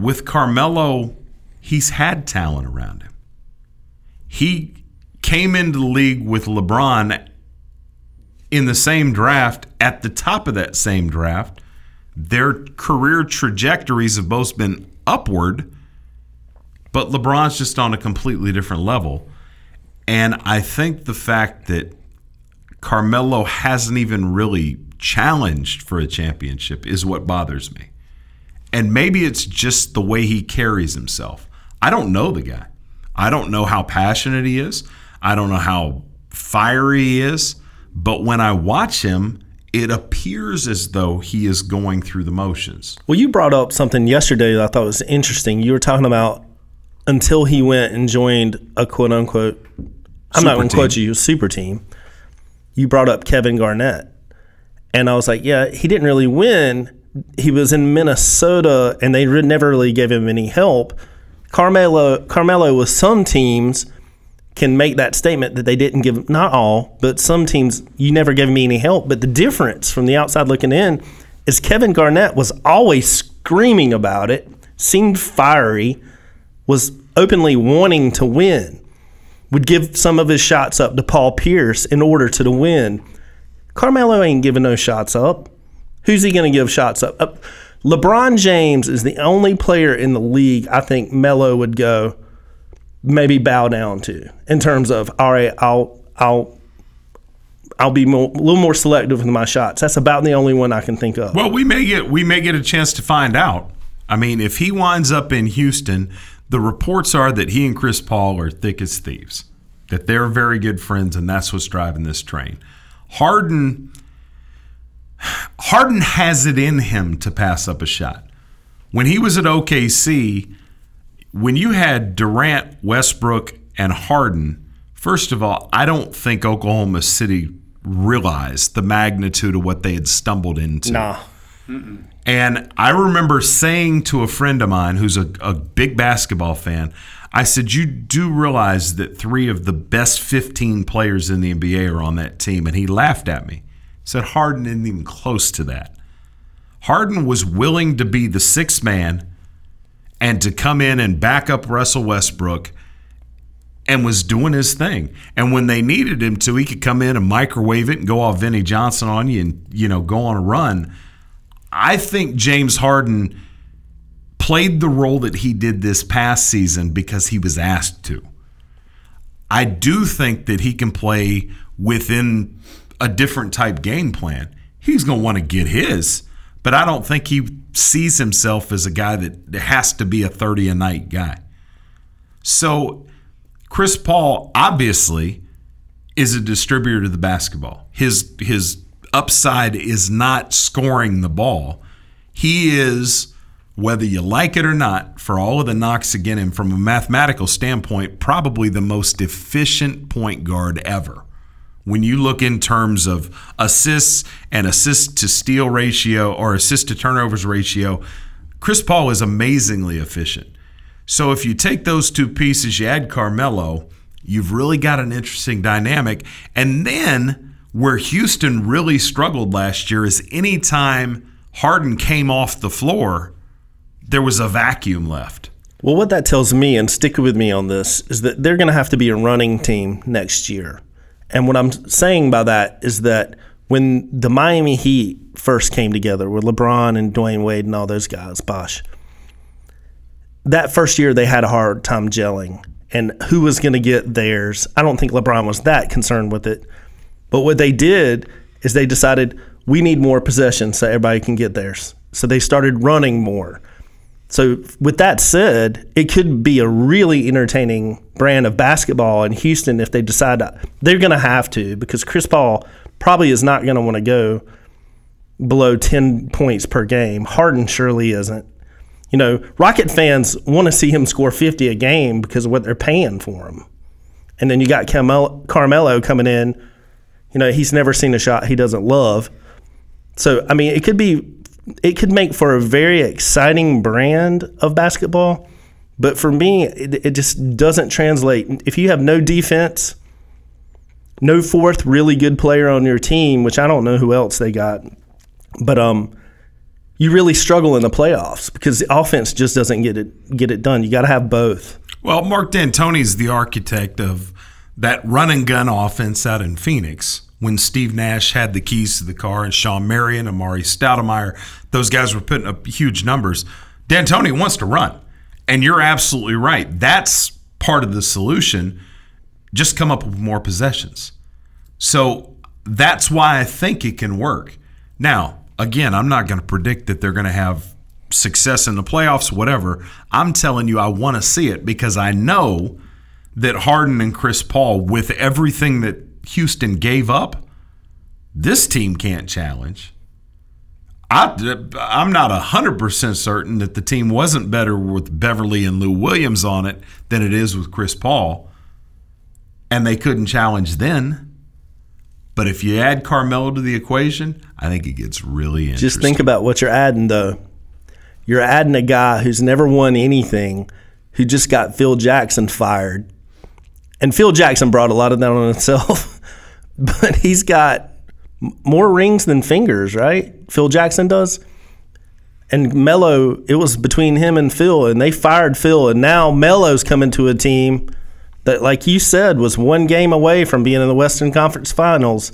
With Carmelo, he's had talent around him. He came into the league with LeBron in the same draft, at the top of that same draft. Their career trajectories have both been upward, but LeBron's just on a completely different level. And I think the fact that Carmelo hasn't even really challenged for a championship is what bothers me. And maybe it's just the way he carries himself. I don't know the guy. I don't know how passionate he is. I don't know how fiery he is. But when I watch him, it appears as though he is going through the motions. Well, you brought up something yesterday that I thought was interesting. You were talking about until he went and joined a quote-unquote, I'm not going to quote you, super team. You brought up Kevin Garnett, and I was like, yeah, he didn't really win. He was in Minnesota, and they never really gave him any help. Carmelo, Carmelo with some teams can make that statement that they didn't give, not all, but some teams, you never gave me any help. But the difference from the outside looking in is Kevin Garnett was always screaming about it, seemed fiery, was openly wanting to win, would give some of his shots up to Paul Pierce in order to the win. Carmelo ain't giving no shots up. Who's he going to give shots up? Uh, LeBron James is the only player in the league I think Melo would go maybe bow down to in terms of, all right, I'll I'll I'll be more, a little more selective with my shots. That's about the only one I can think of. Well, we may get we may get a chance to find out. I mean, if he winds up in Houston, the reports are that he and Chris Paul are thick as thieves, that they're very good friends, and that's what's driving this train. Harden, Harden has it in him to pass up a shot. When he was at O K C, when you had Durant, Westbrook, and Harden, first of all, I don't think Oklahoma City realized the magnitude of what they had stumbled into. Nah. Mm-mm. And I remember saying to a friend of mine who's a, a big basketball fan, I said, you do realize that three of the best fifteen players in the N B A are on that team? And he laughed at me. He said, Harden isn't even close to that. Harden was willing to be the sixth man and to come in and back up Russell Westbrook and was doing his thing. And when they needed him to, he could come in and microwave it and go off Vinnie Johnson on you and, you know, go on a run. I think James Harden played the role that he did this past season because he was asked to. I do think that he can play within a different type game plan. He's going to want to get his, but I don't think he sees himself as a guy that has to be a thirty-a-night guy. So Chris Paul obviously is a distributor to the basketball. His his upside is not scoring the ball. He is, whether you like it or not, for all of the knocks against him, from a mathematical standpoint, probably the most efficient point guard ever. When you look in terms of assists and assist to steal ratio or assist to turnovers ratio, Chris Paul is amazingly efficient. So if you take those two pieces, you add Carmelo, you've really got an interesting dynamic. And then where Houston really struggled last year is any time Harden came off the floor, there was a vacuum left. Well, what that tells me, and stick with me on this, is that they're going to have to be a running team next year. And what I'm saying by that is that when the Miami Heat first came together, with LeBron and Dwayne Wade and all those guys, Bosh, that first year they had a hard time gelling. And who was going to get theirs? I don't think LeBron was that concerned with it. But what they did is they decided, we need more possession so everybody can get theirs. So they started running more. So with that said, it could be a really entertaining brand of basketball in Houston if they decide to. They're going to have to, because Chris Paul probably is not going to want to go below ten points per game. Harden surely isn't. You know, Rocket fans want to see him score fifty a game because of what they're paying for him. And then you got Carmelo, Carmelo coming in. You know, he's never seen a shot he doesn't love. So, I mean, it could be It could make for a very exciting brand of basketball, but for me, it, it just doesn't translate. If you have no defense, no fourth really good player on your team, which I don't know who else they got, but um, you really struggle in the playoffs because the offense just doesn't get it get it done. You got to have both. Well, Mike D'Antoni is the architect of that run and gun offense out in Phoenix. When Steve Nash had the keys to the car and Sean Marion, Amari Stoudemire, those guys were putting up huge numbers. D'Antoni wants to run, and you're absolutely right. That's part of the solution. Just come up with more possessions. So that's why I think it can work. Now, again, I'm not going to predict that they're going to have success in the playoffs, whatever. I'm telling you I want to see it because I know that Harden and Chris Paul, with everything that Houston gave up, this team can't challenge. I, I'm not one hundred percent certain that the team wasn't better with Beverly and Lou Williams on it than it is with Chris Paul, and they couldn't challenge then. But if you add Carmelo to the equation, I think it gets really interesting. Just think about what you're adding, though. You're adding a guy who's never won anything, who just got Phil Jackson fired. And Phil Jackson brought a lot of that on himself, but he's got more rings than fingers, right? Phil Jackson does. And Melo, it was between him and Phil, and they fired Phil, and now Melo's coming to a team that, like you said, was one game away from being in the Western Conference Finals.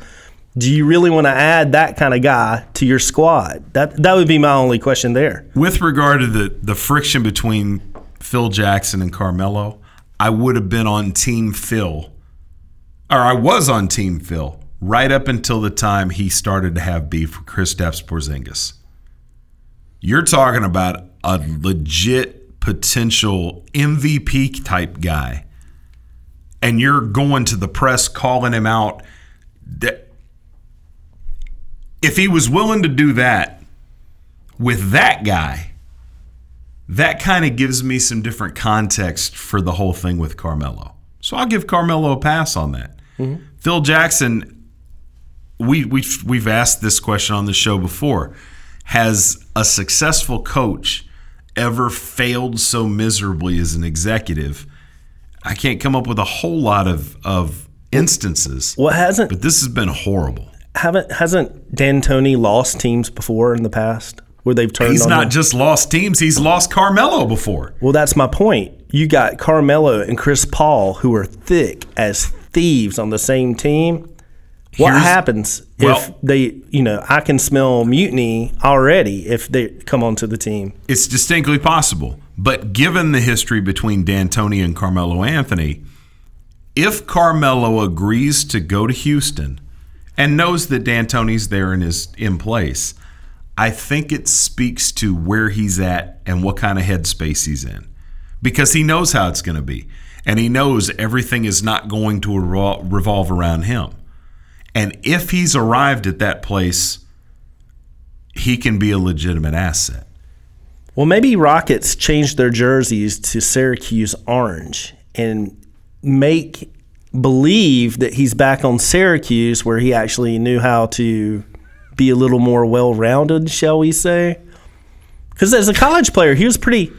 Do you really want to add that kind of guy to your squad? That that would be my only question there. With regard to the, the friction between Phil Jackson and Carmelo, I would have been on Team Phil, or I was on Team Phil, right up until the time he started to have beef with Kristaps Porzingis. You're talking about a legit potential M V P type guy, and you're going to the press calling him out. If he was willing to do that with that guy, that kind of gives me some different context for the whole thing with Carmelo. So I'll give Carmelo a pass on that. Mm-hmm. Phil Jackson, we, we've, we've asked this question on the show before. Has a successful coach ever failed so miserably as an executive? I can't come up with a whole lot of, of instances. Well, hasn't, but this has been horrible. Haven't, hasn't D'Antoni lost teams before in the past? Where they've turned he's on not him. Just lost teams, he's lost Carmelo before. Well, that's my point. You got Carmelo and Chris Paul, who are thick as thieves on the same team. What Here's, happens well, if they, you know, I can smell mutiny already if they come onto the team. It's distinctly possible. But given the history between D'Antoni and Carmelo Anthony, if Carmelo agrees to go to Houston and knows that D'Antoni's there and is in place, I think it speaks to where he's at and what kind of headspace he's in, because he knows how it's going to be. and he knows everything is not going to revolve around him. And if he's arrived at that place, he can be a legitimate asset. Well, maybe Rockets change their jerseys to Syracuse orange and make believe that he's back on Syracuse, where he actually knew how to be a little more well-rounded, shall we say? Because as a college player, he was pretty,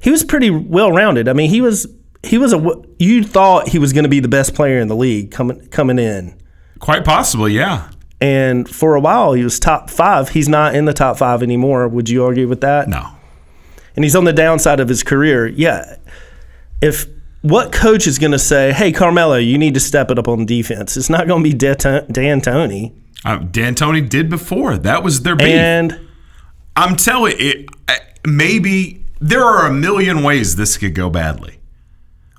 he was pretty well-rounded. I mean, he was he was a you thought he was going to be the best player in the league coming coming in. Quite possibly, yeah. And for a while, he was top five. He's not in the top five anymore. Would you argue with that? No. And he's on the downside of his career. Yeah. If what coach is going to say, hey, Carmelo, you need to step it up on defense? It's not going to be D'Antoni. Um, D'Antoni did before. That was their beef. And I'm telling you, maybe there are a million ways this could go badly.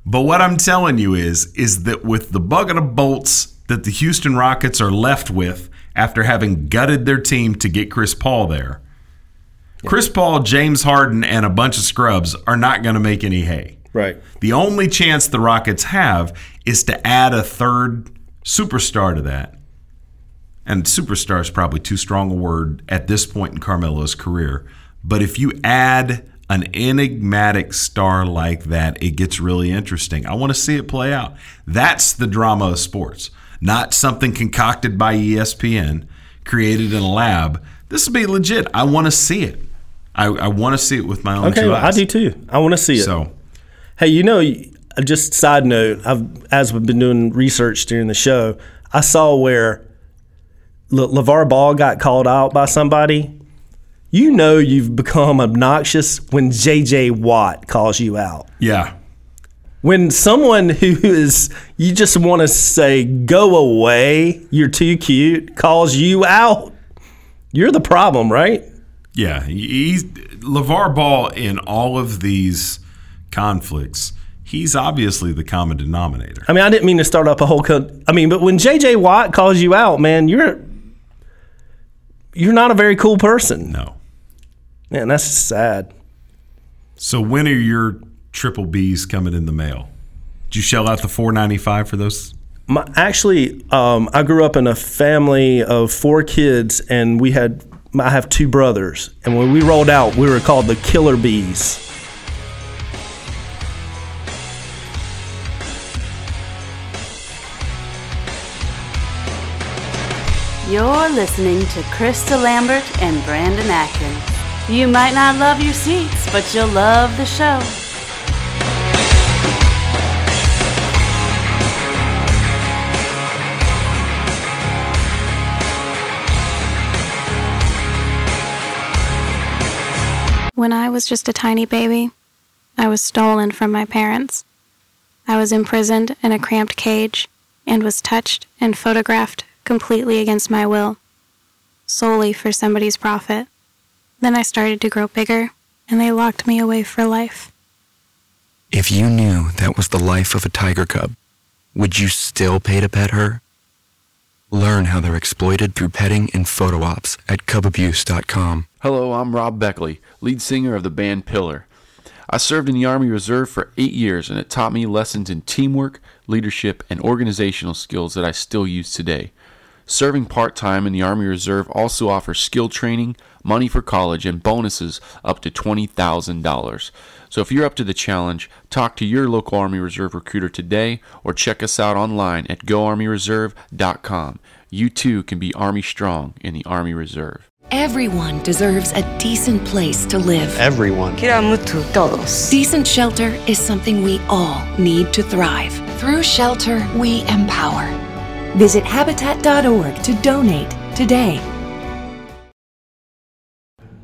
But what I'm telling you is, is that with the bucket of bolts that the Houston Rockets are left with, after having gutted their team to get Chris Paul there, yeah. Chris Paul, James Harden, and a bunch of scrubs are not going to make any hay. Right. The only chance the Rockets have is to add a third superstar to that. And superstar is probably too strong a word at this point in Carmelo's career. But if you add an enigmatic star like that, it gets really interesting. I want to see it play out. That's the drama of sports. Not something concocted by E S P N, created in a lab. This will be legit. I want to see it. I, I want to see it with my own okay, two eyes. Okay, I do too. I want to see it. So, hey, you know, just side note, I've, as we've been doing research during the show, I saw where Le- LeVar Ball got called out by somebody. You know you've become obnoxious when J J Watt calls you out. Yeah. When someone who is, you just want to say, go away, you're too cute, calls you out, you're the problem, right? Yeah. He's, LeVar Ball, in all of these conflicts, he's obviously the common denominator. I mean, I didn't mean to start up a whole co- I mean, but when J J Watt calls you out, man, you're you're not a very cool person. No. Man, that's sad. So when are your triple B's coming in the mail? Did you shell out the four ninety-five for those? My, actually, um, I grew up in a family of four kids, and we had I have two brothers. And when we rolled out, we were called the Killer Bees. You're listening to Krista Lambert and Brandon Atkins. You might not love your seats, but you'll love the show. When I was just a tiny baby, I was stolen from my parents. I was imprisoned in a cramped cage and was touched and photographed completely against my will, solely for somebody's profit. Then I started to grow bigger, and they locked me away for life. If you knew that was the life of a tiger cub, would you still pay to pet her? Learn how they're exploited through petting and photo ops at cub abuse dot com. Hello, I'm Rob Beckley, lead singer of the band Pillar. I served in the Army Reserve for eight years, and it taught me lessons in teamwork, leadership, and organizational skills that I still use today. Serving part-time in the Army Reserve also offers skill training, money for college, and bonuses up to twenty thousand dollars. So if you're up to the challenge, talk to your local Army Reserve recruiter today or check us out online at go army reserve dot com. You too can be Army strong in the Army Reserve. Everyone deserves a decent place to live. Everyone. Queremos todos. Decent shelter is something we all need to thrive. Through shelter, we empower. Visit habitat dot org to donate today.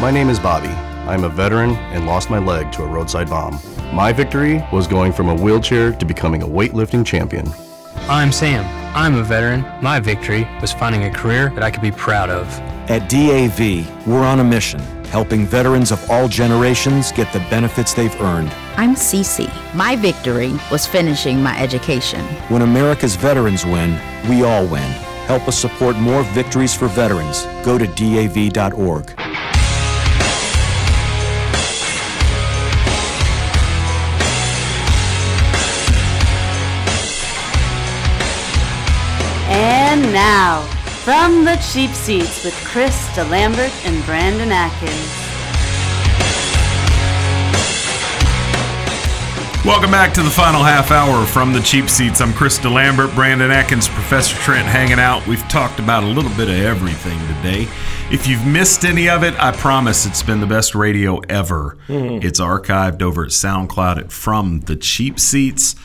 My name is Bobby. I'm a veteran and lost my leg to a roadside bomb. My victory was going from a wheelchair to becoming a weightlifting champion. I'm Sam. I'm a veteran. My victory was finding a career that I could be proud of. At D A V, we're on a mission, helping veterans of all generations get the benefits they've earned. I'm Cece. My victory was finishing my education. When America's veterans win, we all win. Help us support more victories for veterans. Go to D A V dot org. And now, from the cheap seats with Chris DeLambert and Brandon Atkins. Welcome back to the final half hour from the cheap seats. I'm Chris DeLambert, Brandon Atkins, Professor Trent hanging out. We've talked about a little bit of everything today. If you've missed any of it, I promise it's been the best radio ever. Mm-hmm. It's archived over at SoundCloud at From the Cheap Seats.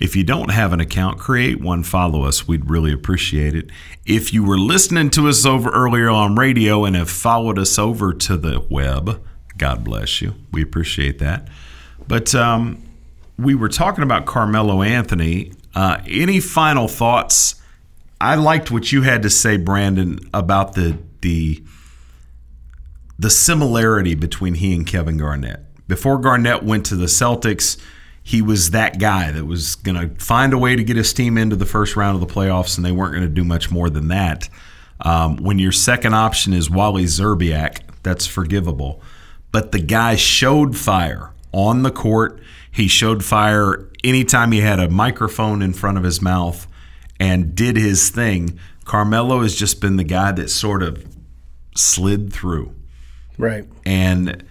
If you don't have an account, create one, follow us. We'd really appreciate it. If you were listening to us over earlier on radio and have followed us over to the web, God bless you. We appreciate that. But um, we were talking about Carmelo Anthony. Uh, any final thoughts? I liked what you had to say, Brandon, about the the the similarity between he and Kevin Garnett. Before Garnett went to the Celtics, he was that guy that was going to find a way to get his team into the first round of the playoffs, and they weren't going to do much more than that. Um, when your second option is Wally Szczerbiak, that's forgivable. But the guy showed fire on the court. He showed fire anytime he had a microphone in front of his mouth and did his thing. Carmelo has just been the guy that sort of slid through. Right. And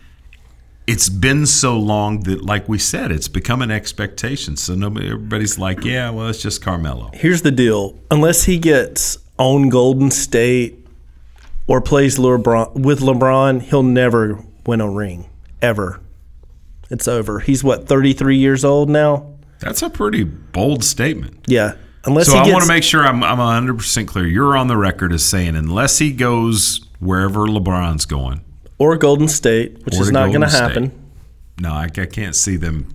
it's been so long that, like we said, it's become an expectation. So nobody, everybody's like, yeah, well, it's just Carmelo. Here's the deal. Unless he gets on Golden State or plays LeBron, with LeBron, he'll never win a ring, ever. It's over. He's, what, thirty-three years old now? That's a pretty bold statement. Yeah. Unless so he gets, I want to make sure I'm, I'm one hundred percent clear. You're on the record as saying unless he goes wherever LeBron's going. Or Golden State, which is not going to happen. No, I, I can't see them.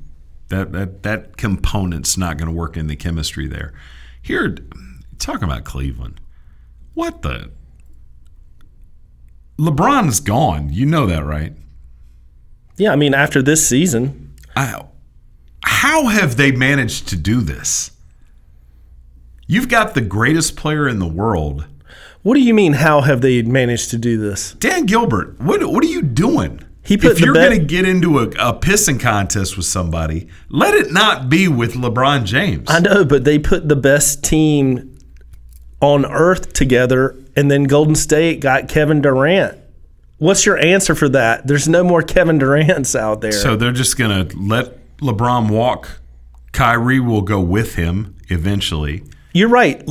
That that that component's not going to work in the chemistry there. Here, talking about Cleveland, what the? LeBron's gone. You know that, right? Yeah, I mean, after this season. I, how have they managed to do this? You've got the greatest player in the world. What do you mean, how have they managed to do this? Dan Gilbert, what what are you doing? He put if you're bet- going to get into a, a pissing contest with somebody, let it not be with LeBron James. I know, but they put the best team on earth together, and then Golden State got Kevin Durant. What's your answer for that? There's no more Kevin Durants out there. So they're just going to let LeBron walk. Kyrie will go with him eventually. You're right.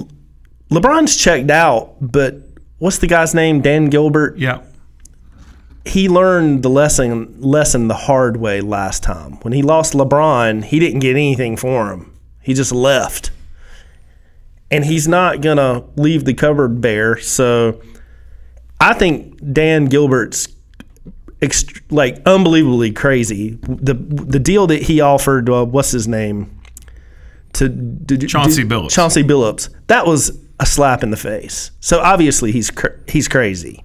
LeBron's checked out, but what's the guy's name? Dan Gilbert? Yeah. He learned the lesson lesson the hard way last time. When he lost LeBron, he didn't get anything for him. He just left. And he's not going to leave the cupboard bare. So I think Dan Gilbert's ext- like unbelievably crazy. The the deal that he offered, uh, what's his name? To do, Chauncey do, Billups. Chauncey Billups. That was a slap in the face. So obviously he's cr- he's crazy.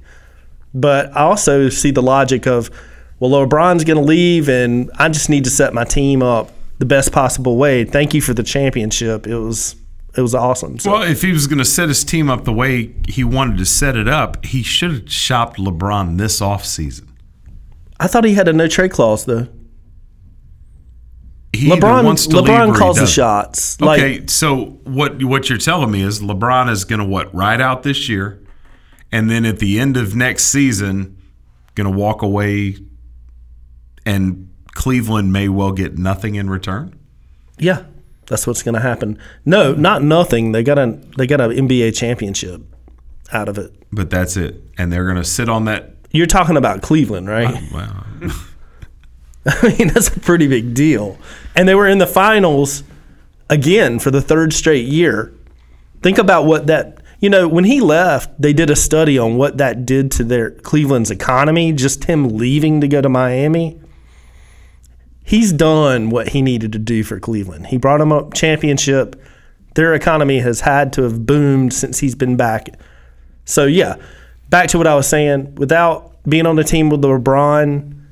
But I also see the logic of, well, LeBron's going to leave and I just need to set my team up the best possible way. Thank you for the championship. It was it was awesome. So, well, if he was going to set his team up the way he wanted to set it up, he should have shopped LeBron this offseason. I thought he had a no-trade clause, though. He LeBron wants to LeBron leave calls the shots. Like, okay, so what what you're telling me is LeBron is going to what ride out this year, and then at the end of next season, going to walk away and Cleveland may well get nothing in return? Yeah, that's what's going to happen. No, not nothing. They got a they got an N B A championship out of it. But that's it, and they're going to sit on that. You're talking about Cleveland, right? Oh, wow. I mean, that's a pretty big deal. And they were in the finals again for the third straight year. Think about what that – you know, when he left, they did a study on what that did to their Cleveland's economy, just him leaving to go to Miami. He's done what he needed to do for Cleveland. He brought them up championship. Their economy has had to have boomed since he's been back. So, yeah, back to what I was saying. Without being on the team with LeBron –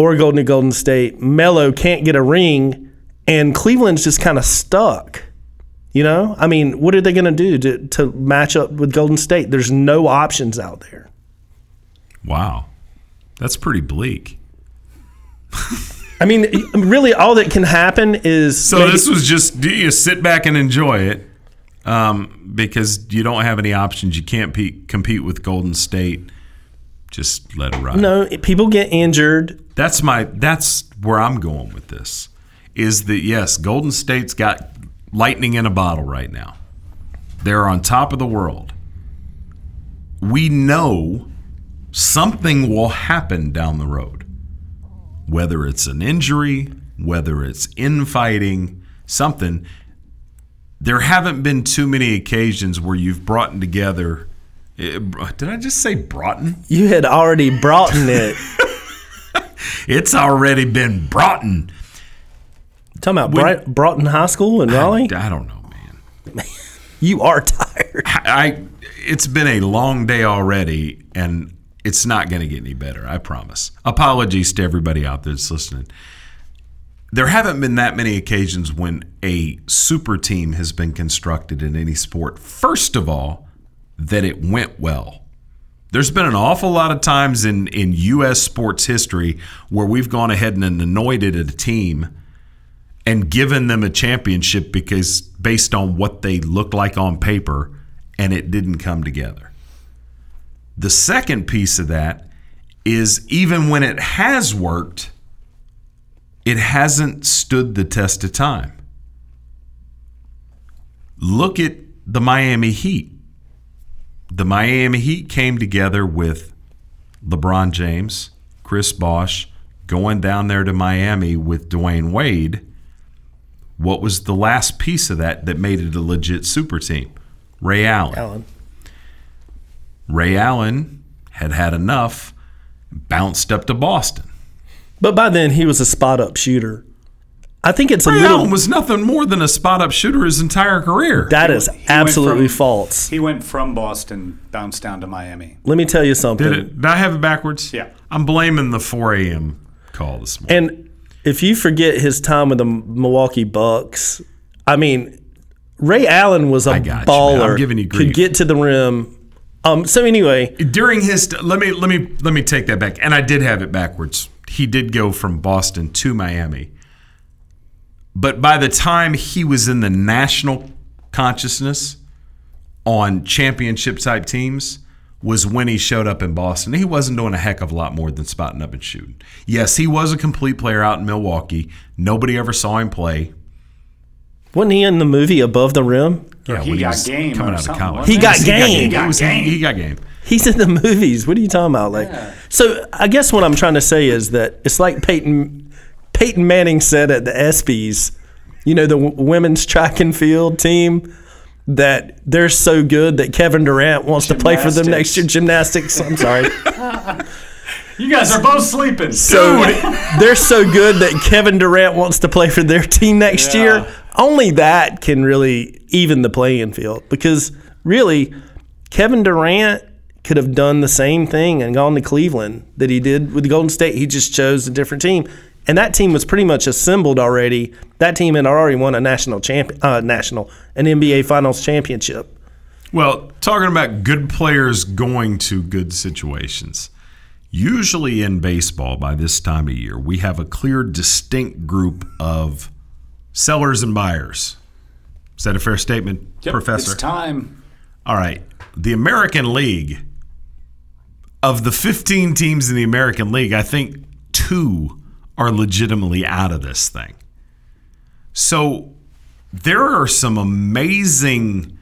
or Golden to Golden State, Melo can't get a ring, and Cleveland's just kind of stuck. You know? I mean, what are they going to do to match up with Golden State? There's no options out there. Wow. That's pretty bleak. I mean, really all that can happen is... So maybe, this was just, do you sit back and enjoy it um, because you don't have any options. You can't pe- compete with Golden State. Just let it ride. No, people get injured. That's my. That's where I'm going with this. Is that yes? Golden State's got lightning in a bottle right now. They're on top of the world. We know something will happen down the road, whether it's an injury, whether it's infighting, something. There haven't been too many occasions where you've brought together. It, did I just say Broughton? You had already Broughton it. It's already been Broughton. Talking about Bright, when, Broughton High School in Raleigh? I, I don't know, man. You are tired. I, I. It's been a long day already, and it's not going to get any better, I promise. Apologies to everybody out there that's listening. There haven't been that many occasions when a super team has been constructed in any sport. First of all, that it went well. There's been an awful lot of times in, in U S sports history where we've gone ahead and anointed a team and given them a championship because based on what they looked like on paper, and it didn't come together. The second piece of that is even when it has worked, it hasn't stood the test of time. Look at the Miami Heat. The Miami Heat came together with LeBron James, Chris Bosh, going down there to Miami with Dwayne Wade. What was the last piece of that that made it a legit super team? Ray Allen. Allen. Ray Allen had had enough, bounced up to Boston. But by then, he was a spot-up shooter. I think it's a Ray little. Allen was nothing more than a spot-up shooter his entire career. That is he absolutely from, false. He went from Boston, bounced down to Miami. Let me tell you something. Did, it, did I have it backwards? Yeah. I'm blaming the four a.m. call this morning. And if you forget his time with the Milwaukee Bucks, I mean, Ray Allen was a I got baller. You, I'm giving you grief. Could get to the rim. Um. So anyway, during his let me let me let me take that back. And I did have it backwards. He did go from Boston to Miami. But by the time he was in the national consciousness on championship-type teams was when he showed up in Boston. He wasn't doing a heck of a lot more than spotting up and shooting. Yes, he was a complete player out in Milwaukee. Nobody ever saw him play. Wasn't he in the movie Above the Rim? Yeah, he, he got game coming out of college. He got game. He got game. He got game. He's in the movies. What are you talking about? Like, yeah. So I guess what I'm trying to say is that it's like Peyton – Peyton Manning said at the ESPYs, you know, the w- women's track and field team, that they're so good that Kevin Durant wants gymnastics. to play for them next year. Gymnastics. I'm sorry. You guys are both sleeping. So they're so good that Kevin Durant wants to play for their team next yeah. year. Only that can really even the playing field because really Kevin Durant could have done the same thing and gone to Cleveland that he did with Golden State. He just chose a different team. And that team was pretty much assembled already. That team had already won a national champion, uh, national, an N B A Finals championship. Well, talking about good players going to good situations, usually in baseball by this time of year, we have a clear, distinct group of sellers and buyers. Is that a fair statement, yep, Professor? It's time. All right. The American League, of the fifteen teams in the American League, I think two are legitimately out of this thing. So there are some amazing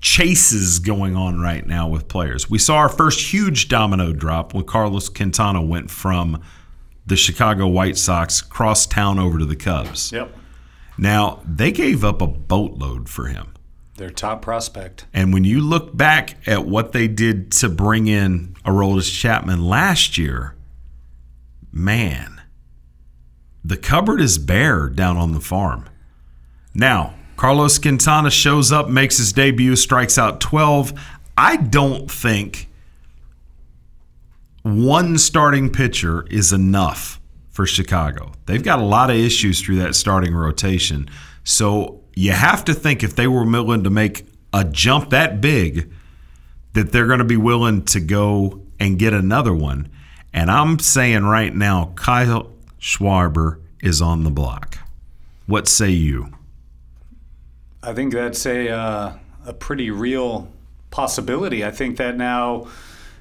chases going on right now with players. We saw our first huge domino drop when Carlos Quintana went from the Chicago White Sox cross town over to the Cubs. Yep. Now, they gave up a boatload for him. Their top prospect. And when you look back at what they did to bring in Aroldis Chapman last year, man, the cupboard is bare down on the farm. Now, Carlos Quintana shows up, makes his debut, strikes out twelve. I don't think one starting pitcher is enough for Chicago. They've got a lot of issues through that starting rotation. So you have to think if they were willing to make a jump that big, that they're going to be willing to go and get another one. And I'm saying right now, Kyle Schwarber is on the block. What say you? I think that's a uh, a pretty real possibility. I think that now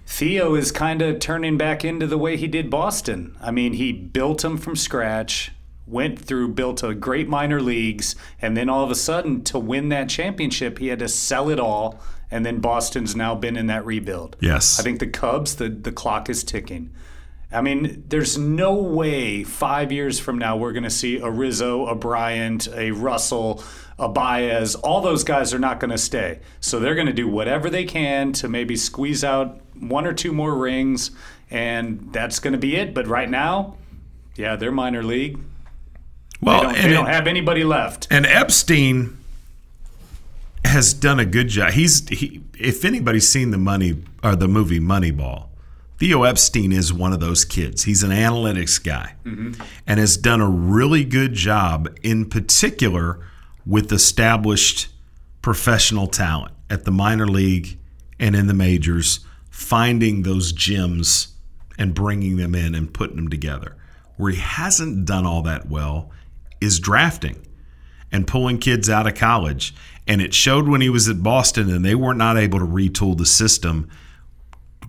Theo is kind of turning back into the way he did Boston. I mean, he built him from scratch, went through, built a great minor leagues, and then all of a sudden to win that championship, he had to sell it all, and then Boston's now been in that rebuild. Yes. I think the Cubs, the, the clock is ticking. I mean, there's no way five years from now we're going to see a Rizzo, a Bryant, a Russell, a Baez. All those guys are not going to stay. So they're going to do whatever they can to maybe squeeze out one or two more rings, and that's going to be it. But right now, yeah, they're minor league. Well, they don't, they don't have anybody left. And Epstein has done a good job. He's he, if anybody's seen the money or the movie Moneyball, Theo Epstein is one of those kids. He's an analytics guy, mm-hmm. and has done a really good job, in particular with established professional talent at the minor league and in the majors, finding those gems and bringing them in and putting them together. Where he hasn't done all that well is drafting and pulling kids out of college. And it showed when he was at Boston and they were not able to retool the system.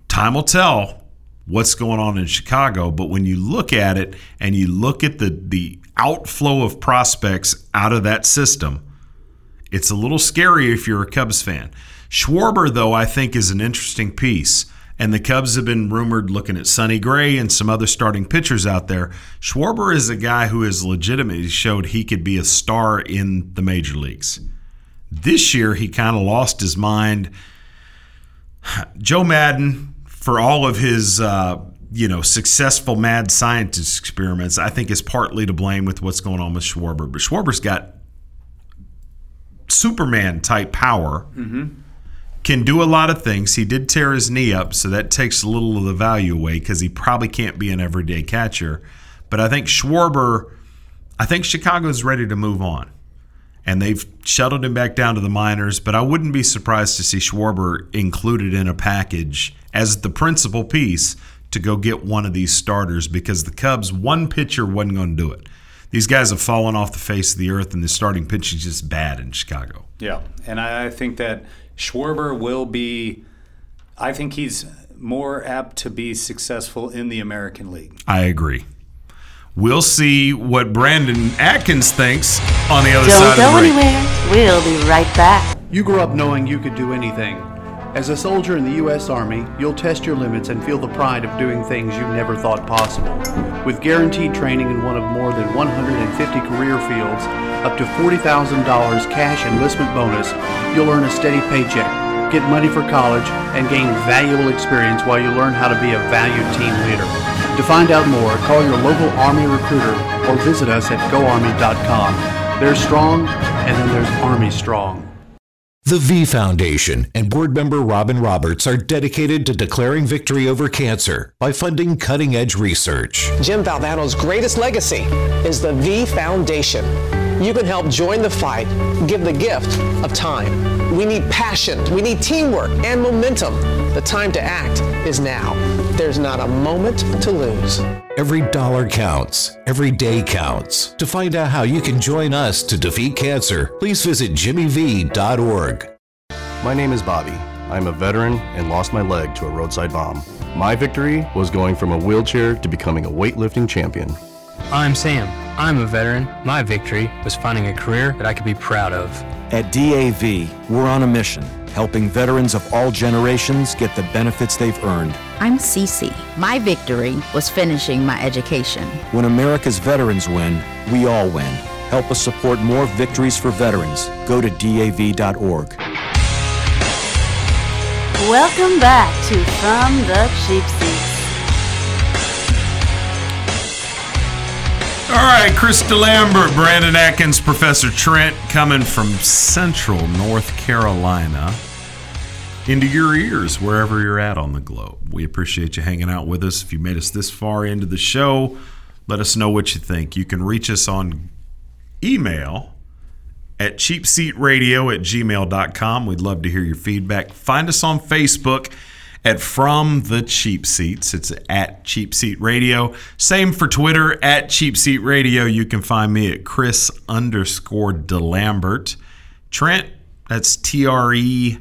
Time will tell what's going on in Chicago, but when you look at it and you look at the, the outflow of prospects out of that system, it's a little scary if you're a Cubs fan. Schwarber, though, I think is an interesting piece, and the Cubs have been rumored looking at Sonny Gray and some other starting pitchers out there. Schwarber is a guy who has legitimately showed he could be a star in the major leagues. This year, he kind of lost his mind. Joe Madden, for all of his, uh, you know, successful mad scientist experiments, I think is partly to blame with what's going on with Schwarber. But Schwarber's got Superman-type power, mm-hmm. can do a lot of things. He did tear his knee up, so that takes a little of the value away because he probably can't be an everyday catcher. But I think Schwarber, I think Chicago's ready to move on. And they've shuttled him back down to the minors, but I wouldn't be surprised to see Schwarber included in a package as the principal piece to go get one of these starters because the Cubs, one pitcher wasn't going to do it. These guys have fallen off the face of the earth, and the starting pitch is just bad in Chicago. Yeah, and I think that Schwarber will be – I think he's more apt to be successful in the American League. I agree. We'll see what Brandon Atkins thinks on the other Don't side of the Don't go anywhere. We'll be right back. You grew up knowing you could do anything. As a soldier in the U S Army, you'll test your limits and feel the pride of doing things you never thought possible. With guaranteed training in one of more than one hundred fifty career fields, up to forty thousand dollars cash enlistment bonus, you'll earn a steady paycheck, get money for college, and gain valuable experience while you learn how to be a valued team leader. To find out more, call your local Army recruiter or visit us at go army dot com. They're strong, and then there's Army Strong. The V Foundation and board member Robin Roberts are dedicated to declaring victory over cancer by funding cutting-edge research. Jim Valvano's greatest legacy is the V Foundation. You can help join the fight, give the gift of time. We need passion, we need teamwork and momentum. The time to act is now. There's not a moment to lose. Every dollar counts. Every day counts. To find out how you can join us to defeat cancer, please visit jimmy v dot org. My name is Bobby. I'm a veteran and lost my leg to a roadside bomb. My victory was going from a wheelchair to becoming a weightlifting champion. I'm Sam. I'm a veteran. My victory was finding a career that I could be proud of. At D A V, we're on a mission, helping veterans of all generations get the benefits they've earned. I'm Cece. My victory was finishing my education. When America's veterans win, we all win. Help us support more victories for veterans. Go to D A V dot org. Welcome back to From the Cheap Seats. All right, Chris DeLambert, Brandon Atkins, Professor Trent, coming from Central North Carolina into your ears wherever you're at on the globe. We appreciate you hanging out with us. If you made us this far into the show, let us know what you think. You can reach us on email at cheap seat radio at gmail dot com. We'd love to hear your feedback. Find us on Facebook at From the Cheap Seats. It's at Cheap Seat Radio. Same for Twitter, at Cheap Seat Radio. You can find me at Chris underscore DeLambert. Trent, that's T R E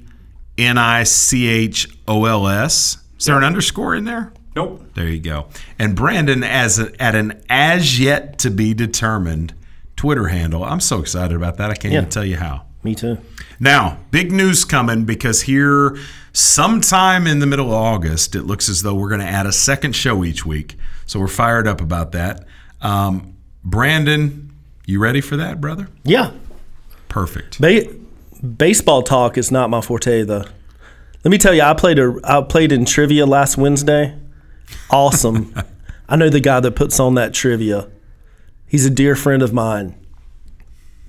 N I C H O L S. Is there an underscore in there? Nope. There you go. And Brandon, as a, at an as yet to be determined Twitter handle. I'm so excited about that. I can't yeah. even tell you how. Me too. Now, big news coming, because here sometime in the middle of August, it looks as though we're going to add a second show each week. So we're fired up about that. Um, Brandon, you ready for that, brother? Yeah. Perfect. Ba- baseball talk is not my forte, though. Let me tell you, I played a, I played in trivia last Wednesday. Awesome. I know the guy that puts on that trivia. He's a dear friend of mine.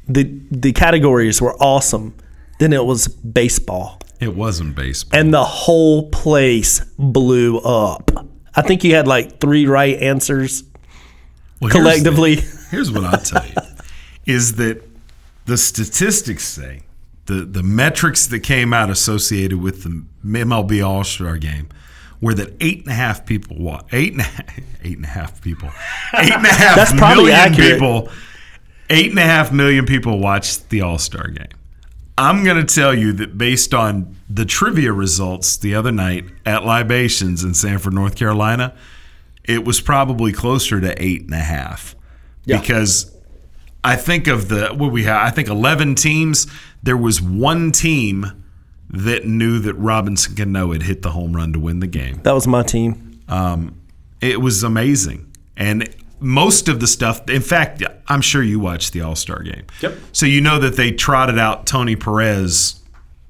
The the categories were awesome. Then it was baseball. It wasn't baseball. And the whole place blew up. I think you had like three right answers well, collectively. Here's, the, here's what I'll tell you, is that the statistics say, the, the metrics that came out associated with the M L B All-Star Game, were that eight and a half people watch, eight and a half, eight and a half people, eight and a half That's million accurate. people, eight and a half million people watched the All-Star Game. I'm going to tell you that based on the trivia results the other night at Libations in Sanford, North Carolina, it was probably closer to eight and a half yeah. because I think of the what we have. I think eleven teams. There was one team that knew that Robinson Cano had hit the home run to win the game. That was my team. Um, it was amazing. And most of the stuff, in fact, I'm sure you watched the All-Star Game. Yep. So you know that they trotted out Tony Perez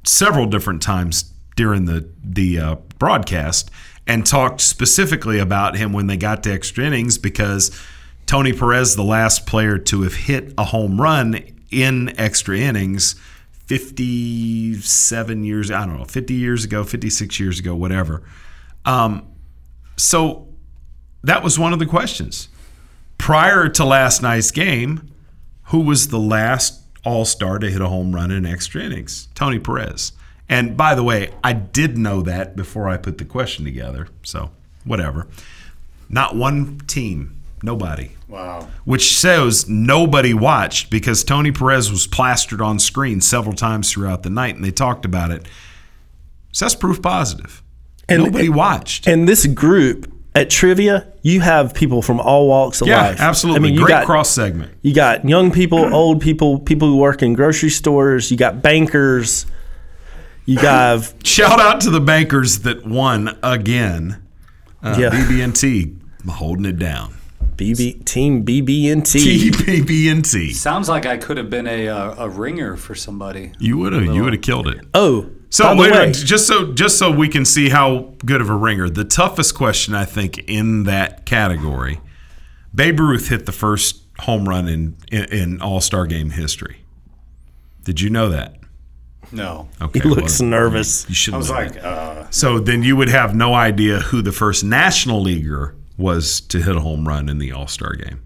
several different times during the, the uh, broadcast and talked specifically about him when they got to extra innings, because Tony Perez, the last player to have hit a home run in extra innings, fifty-seven years, I don't know, fifty years ago, fifty-six years ago, whatever. Um, so that was one of the questions. Prior to last night's game, who was the last All-Star to hit a home run in extra innings? Tony Perez. And by the way, I did know that before I put the question together, so whatever. Not one team, nobody. Wow. Which shows nobody watched, because Tony Perez was plastered on screen several times throughout the night, and they talked about it. So that's proof positive. And, nobody and, watched. And this group at Trivia, you have people from all walks of yeah, life. Yeah, absolutely. I mean, you Great got, cross segment. You got young people, mm-hmm. old people, people who work in grocery stores. You got bankers. You got – Shout out to the bankers that won again. Uh, yeah. B B and T holding it down. B B Team B B and T. B B and T. Sounds like I could have been a uh, a ringer for somebody. You would have. You would have killed it. Oh, so wait, wait, just so just so we can see how good of a ringer. The toughest question, I think, in that category, Babe Ruth hit the first home run in in, in All-Star Game history. Did you know that? No. Okay, he looks well, nervous. You should. I was like, uh, so then you would have no idea who the first National Leaguer was to hit a home run in the All-Star Game.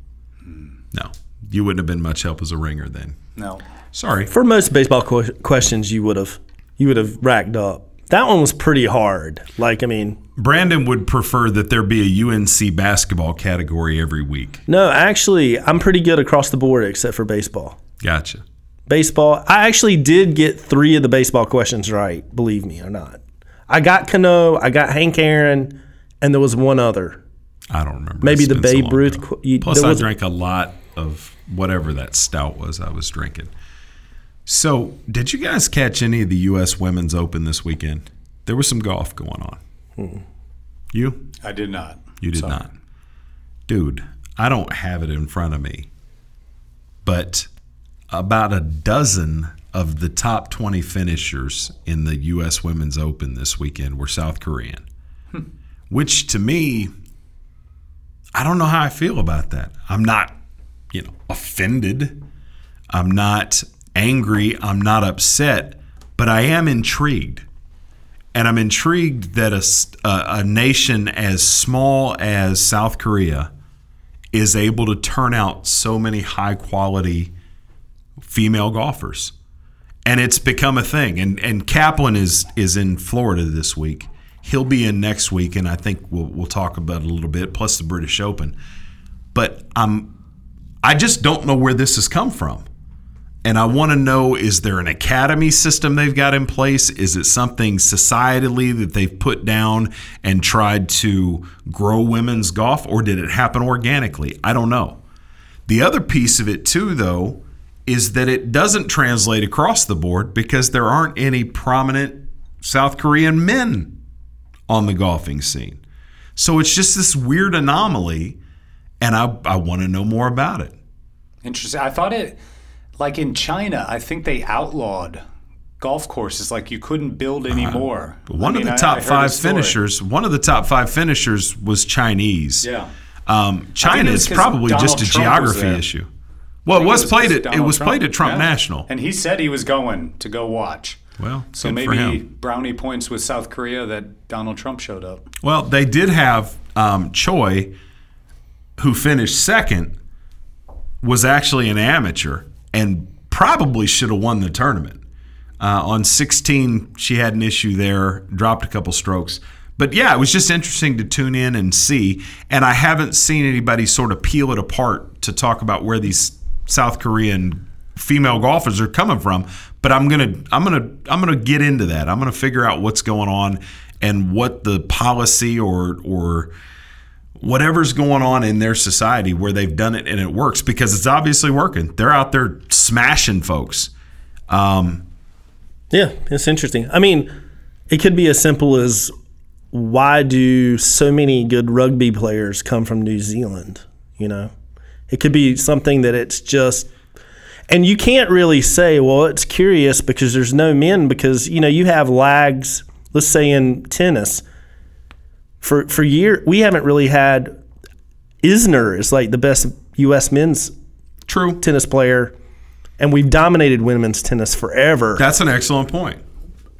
No. You wouldn't have been much help as a ringer then. No. Sorry. For most baseball qu- questions, you would have you would have racked up. That one was pretty hard. Like, I mean. Brandon would prefer that there be a U N C basketball category every week. No, actually, I'm pretty good across the board except for baseball. Gotcha. Baseball. I actually did get three of the baseball questions right, believe me or not. I got Cano, I got Hank Aaron, and there was one other. I don't remember. Maybe it's the Babe so Ruth. You, Plus, I was, drank a lot of whatever that stout was I was drinking. So, did you guys catch any of the U S Women's Open this weekend? There was some golf going on. Hmm. You? I did not. You did Sorry. not. Dude, I don't have it in front of me, but about a dozen of the top twenty finishers in the U S Women's Open this weekend were South Korean, hmm. which to me, I don't know how I feel about that. I'm not, you know, offended. I'm not angry. I'm not upset, but I am intrigued. And I'm intrigued that a, a, a nation as small as South Korea is able to turn out so many high-quality female golfers. And it's become a thing. And and Kaplan is is in Florida this week. He'll be in next week, and I think we'll we'll talk about it a little bit, plus the British Open. But I'm, I just don't know where this has come from. And I want to know, is there an academy system they've got in place? Is it something societally that they've put down and tried to grow women's golf? Or did it happen organically? I don't know. The other piece of it, too, though, is that it doesn't translate across the board because there aren't any prominent South Korean men on the golfing scene. So it's just this weird anomaly, and I, I want to know more about it. Interesting. I thought it... Like in China, I think they outlawed golf courses. Like you couldn't build anymore. Uh, one I mean, of the top I, I five finishers. One of the top five finishers was Chinese. Yeah. Um, China is probably Donald just a Trump geography issue. Well, it was, was played at it was Trump. played at Trump yeah. National, and he said he was going to go watch. Well, so maybe brownie points with South Korea that Donald Trump showed up. Well, they did have um, Choi, who finished second, was actually an amateur. And probably should have won the tournament. Uh, on sixteen, she had an issue there, dropped a couple strokes. But, yeah, it was just interesting to tune in and see. And I haven't seen anybody sort of peel it apart to talk about where these South Korean female golfers are coming from. But I'm gonna, I'm gonna, I'm gonna get into that. I'm gonna figure out what's going on and what the policy or or. whatever's going on in their society where they've done it and it works, because it's obviously working. They're out there smashing folks. Um, yeah, it's interesting. I mean, it could be as simple as why do so many good rugby players come from New Zealand? You know, it could be something that it's just, and you can't really say, well, it's curious because there's no men, because, you know, you have lags, let's say in tennis. For for year we haven't really had. Isner is like the best U S men's True. tennis player, and we've dominated women's tennis forever. That's an excellent point.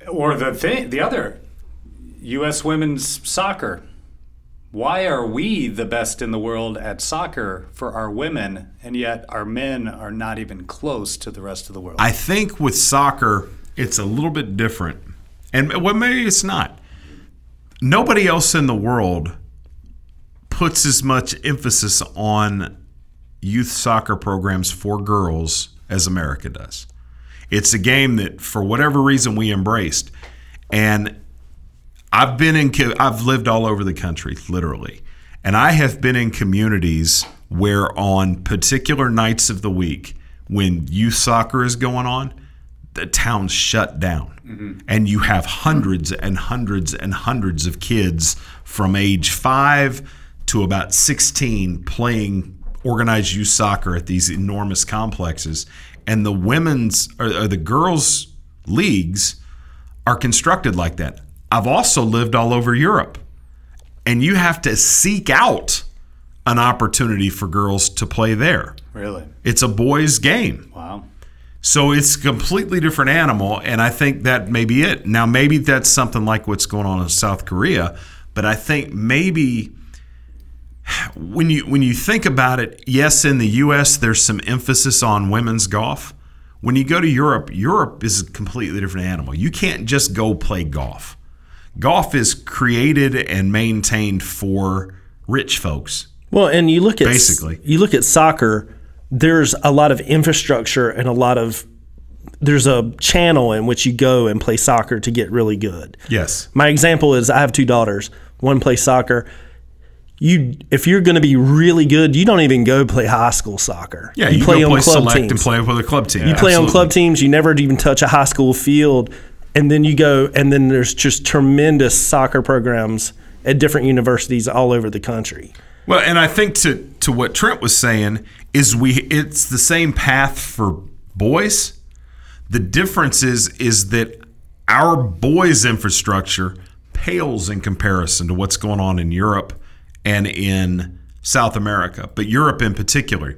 Or the thing, the other, U S women's soccer. Why are we the best in the world at soccer for our women, and yet our men are not even close to the rest of the world? I think with soccer, it's a little bit different, and well, maybe it's not. Nobody else in the world puts as much emphasis on youth soccer programs for girls as America does. It's a game that, for whatever reason, we embraced. And I've been in, I've lived all over the country, literally. And I have been in communities where on particular nights of the week when youth soccer is going on, the town's shut down, mm-hmm. and you have hundreds and hundreds and hundreds of kids from age five to about sixteen playing organized youth soccer at these enormous complexes. And the women's or, or the girls' leagues are constructed like that. I've also lived all over Europe, and you have to seek out an opportunity for girls to play there. Really? It's a boys' game. Wow. So it's a completely different animal, and I think that may be it. Now, maybe that's something like what's going on in South Korea, but I think maybe when you when you think about it, yes, in the U S there's some emphasis on women's golf. When you go to Europe, Europe is a completely different animal. You can't just go play golf. Golf is created and maintained for rich folks. Well, and you look at basically you look at soccer. There's a lot of infrastructure and a lot of there's a channel in which you go and play soccer to get really good. Yes. My example is I have two daughters. One plays soccer. you if you're going to be really good, you don't even go play high school soccer. Yeah, you, you play go on play club select teams. And play with a club team. Yeah, you play absolutely. on club teams. You never even touch a high school field, and then you go and then there's just tremendous soccer programs at different universities all over the country. Well, and I think to to what Trent was saying is we it's the same path for boys. The difference is is that our boys' infrastructure pales in comparison to what's going on in Europe and in South America, but Europe in particular.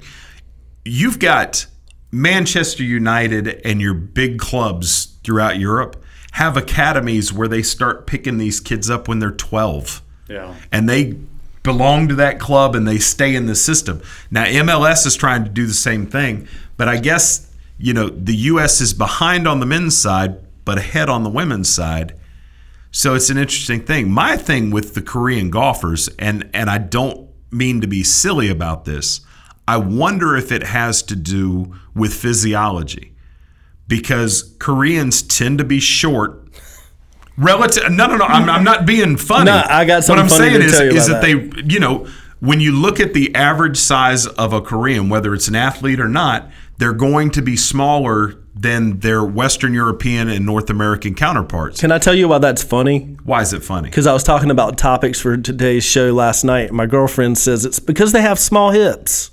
You've got Manchester United and your big clubs throughout Europe have academies where they start picking these kids up when they're twelve. Yeah. And they belong to that club and they stay in the system. Now, M L S is trying to do the same thing, but I guess, you know, the U S is behind on the men's side but ahead on the women's side. So it's an interesting thing. My thing with the Korean golfers, and, and I don't mean to be silly about this, I wonder if it has to do with physiology, because Koreans tend to be short. Relative, no, no, no, I'm, I'm not being funny. No, I got something funny to tell you about that. What I'm saying is, is that they, you know, when you look at the average size of a Korean, whether it's an athlete or not, they're going to be smaller than their Western European and North American counterparts. Can I tell you why that's funny? Why is it funny? Because I was talking about topics for today's show last night, and my girlfriend says it's because they have small hips.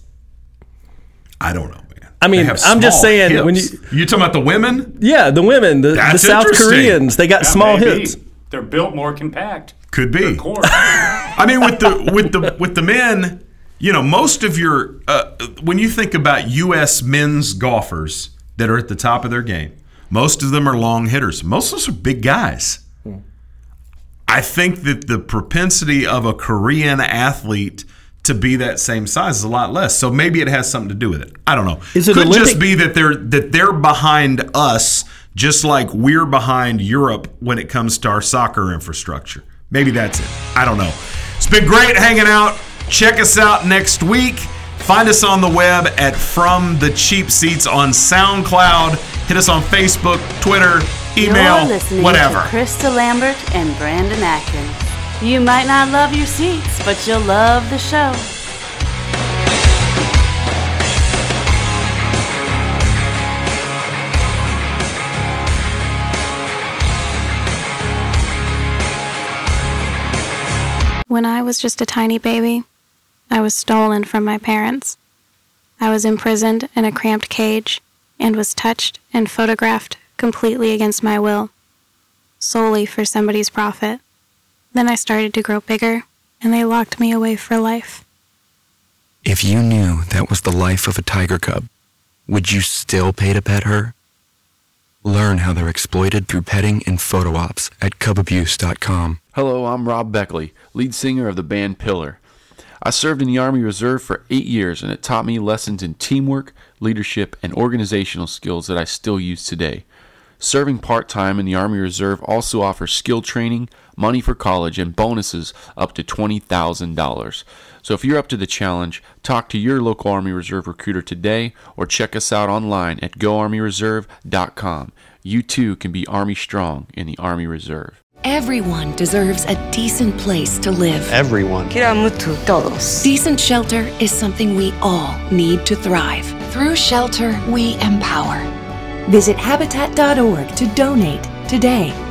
I don't know, man. I mean, I'm just saying. Hips. When you, You're talking about the women? Yeah, the women, the, the South Koreans, they got that small hips. Be. They're built more compact. Could be. I mean, with the with the with the men. You know, most of your uh, – when you think about U S men's golfers that are at the top of their game, most of them are long hitters. Most of us are big guys. Mm. I think that the propensity of a Korean athlete to be that same size is a lot less. So maybe it has something to do with it. I don't know. Is it Could Olympic- just be that they're that they're behind us just like we're behind Europe when it comes to our soccer infrastructure. Maybe that's it. I don't know. It's been great hanging out. Check us out next week. Find us on the web at From the Cheap Seats on SoundCloud. Hit us on Facebook, Twitter, email, You're whatever. To Krista Lambert and Brandon Atkins. You might not love your seats, but you'll love the show. When I was just a tiny baby, I was stolen from my parents. I was imprisoned in a cramped cage and was touched and photographed completely against my will, solely for somebody's profit. Then I started to grow bigger, and they locked me away for life. If you knew that was the life of a tiger cub, would you still pay to pet her? Learn how they're exploited through petting and photo ops at cub abuse dot com. Hello, I'm Rob Beckley, lead singer of the band Pillar. I served in the Army Reserve for eight years, and it taught me lessons in teamwork, leadership, and organizational skills that I still use today. Serving part-time in the Army Reserve also offers skill training, money for college, and bonuses up to twenty thousand dollars. So if you're up to the challenge, talk to your local Army Reserve recruiter today or check us out online at go army reserve dot com. You too can be Army strong in the Army Reserve. Everyone deserves a decent place to live. Everyone. Queremos todos. Decent shelter is something we all need to thrive. Through shelter, we empower. Visit habitat dot org to donate today.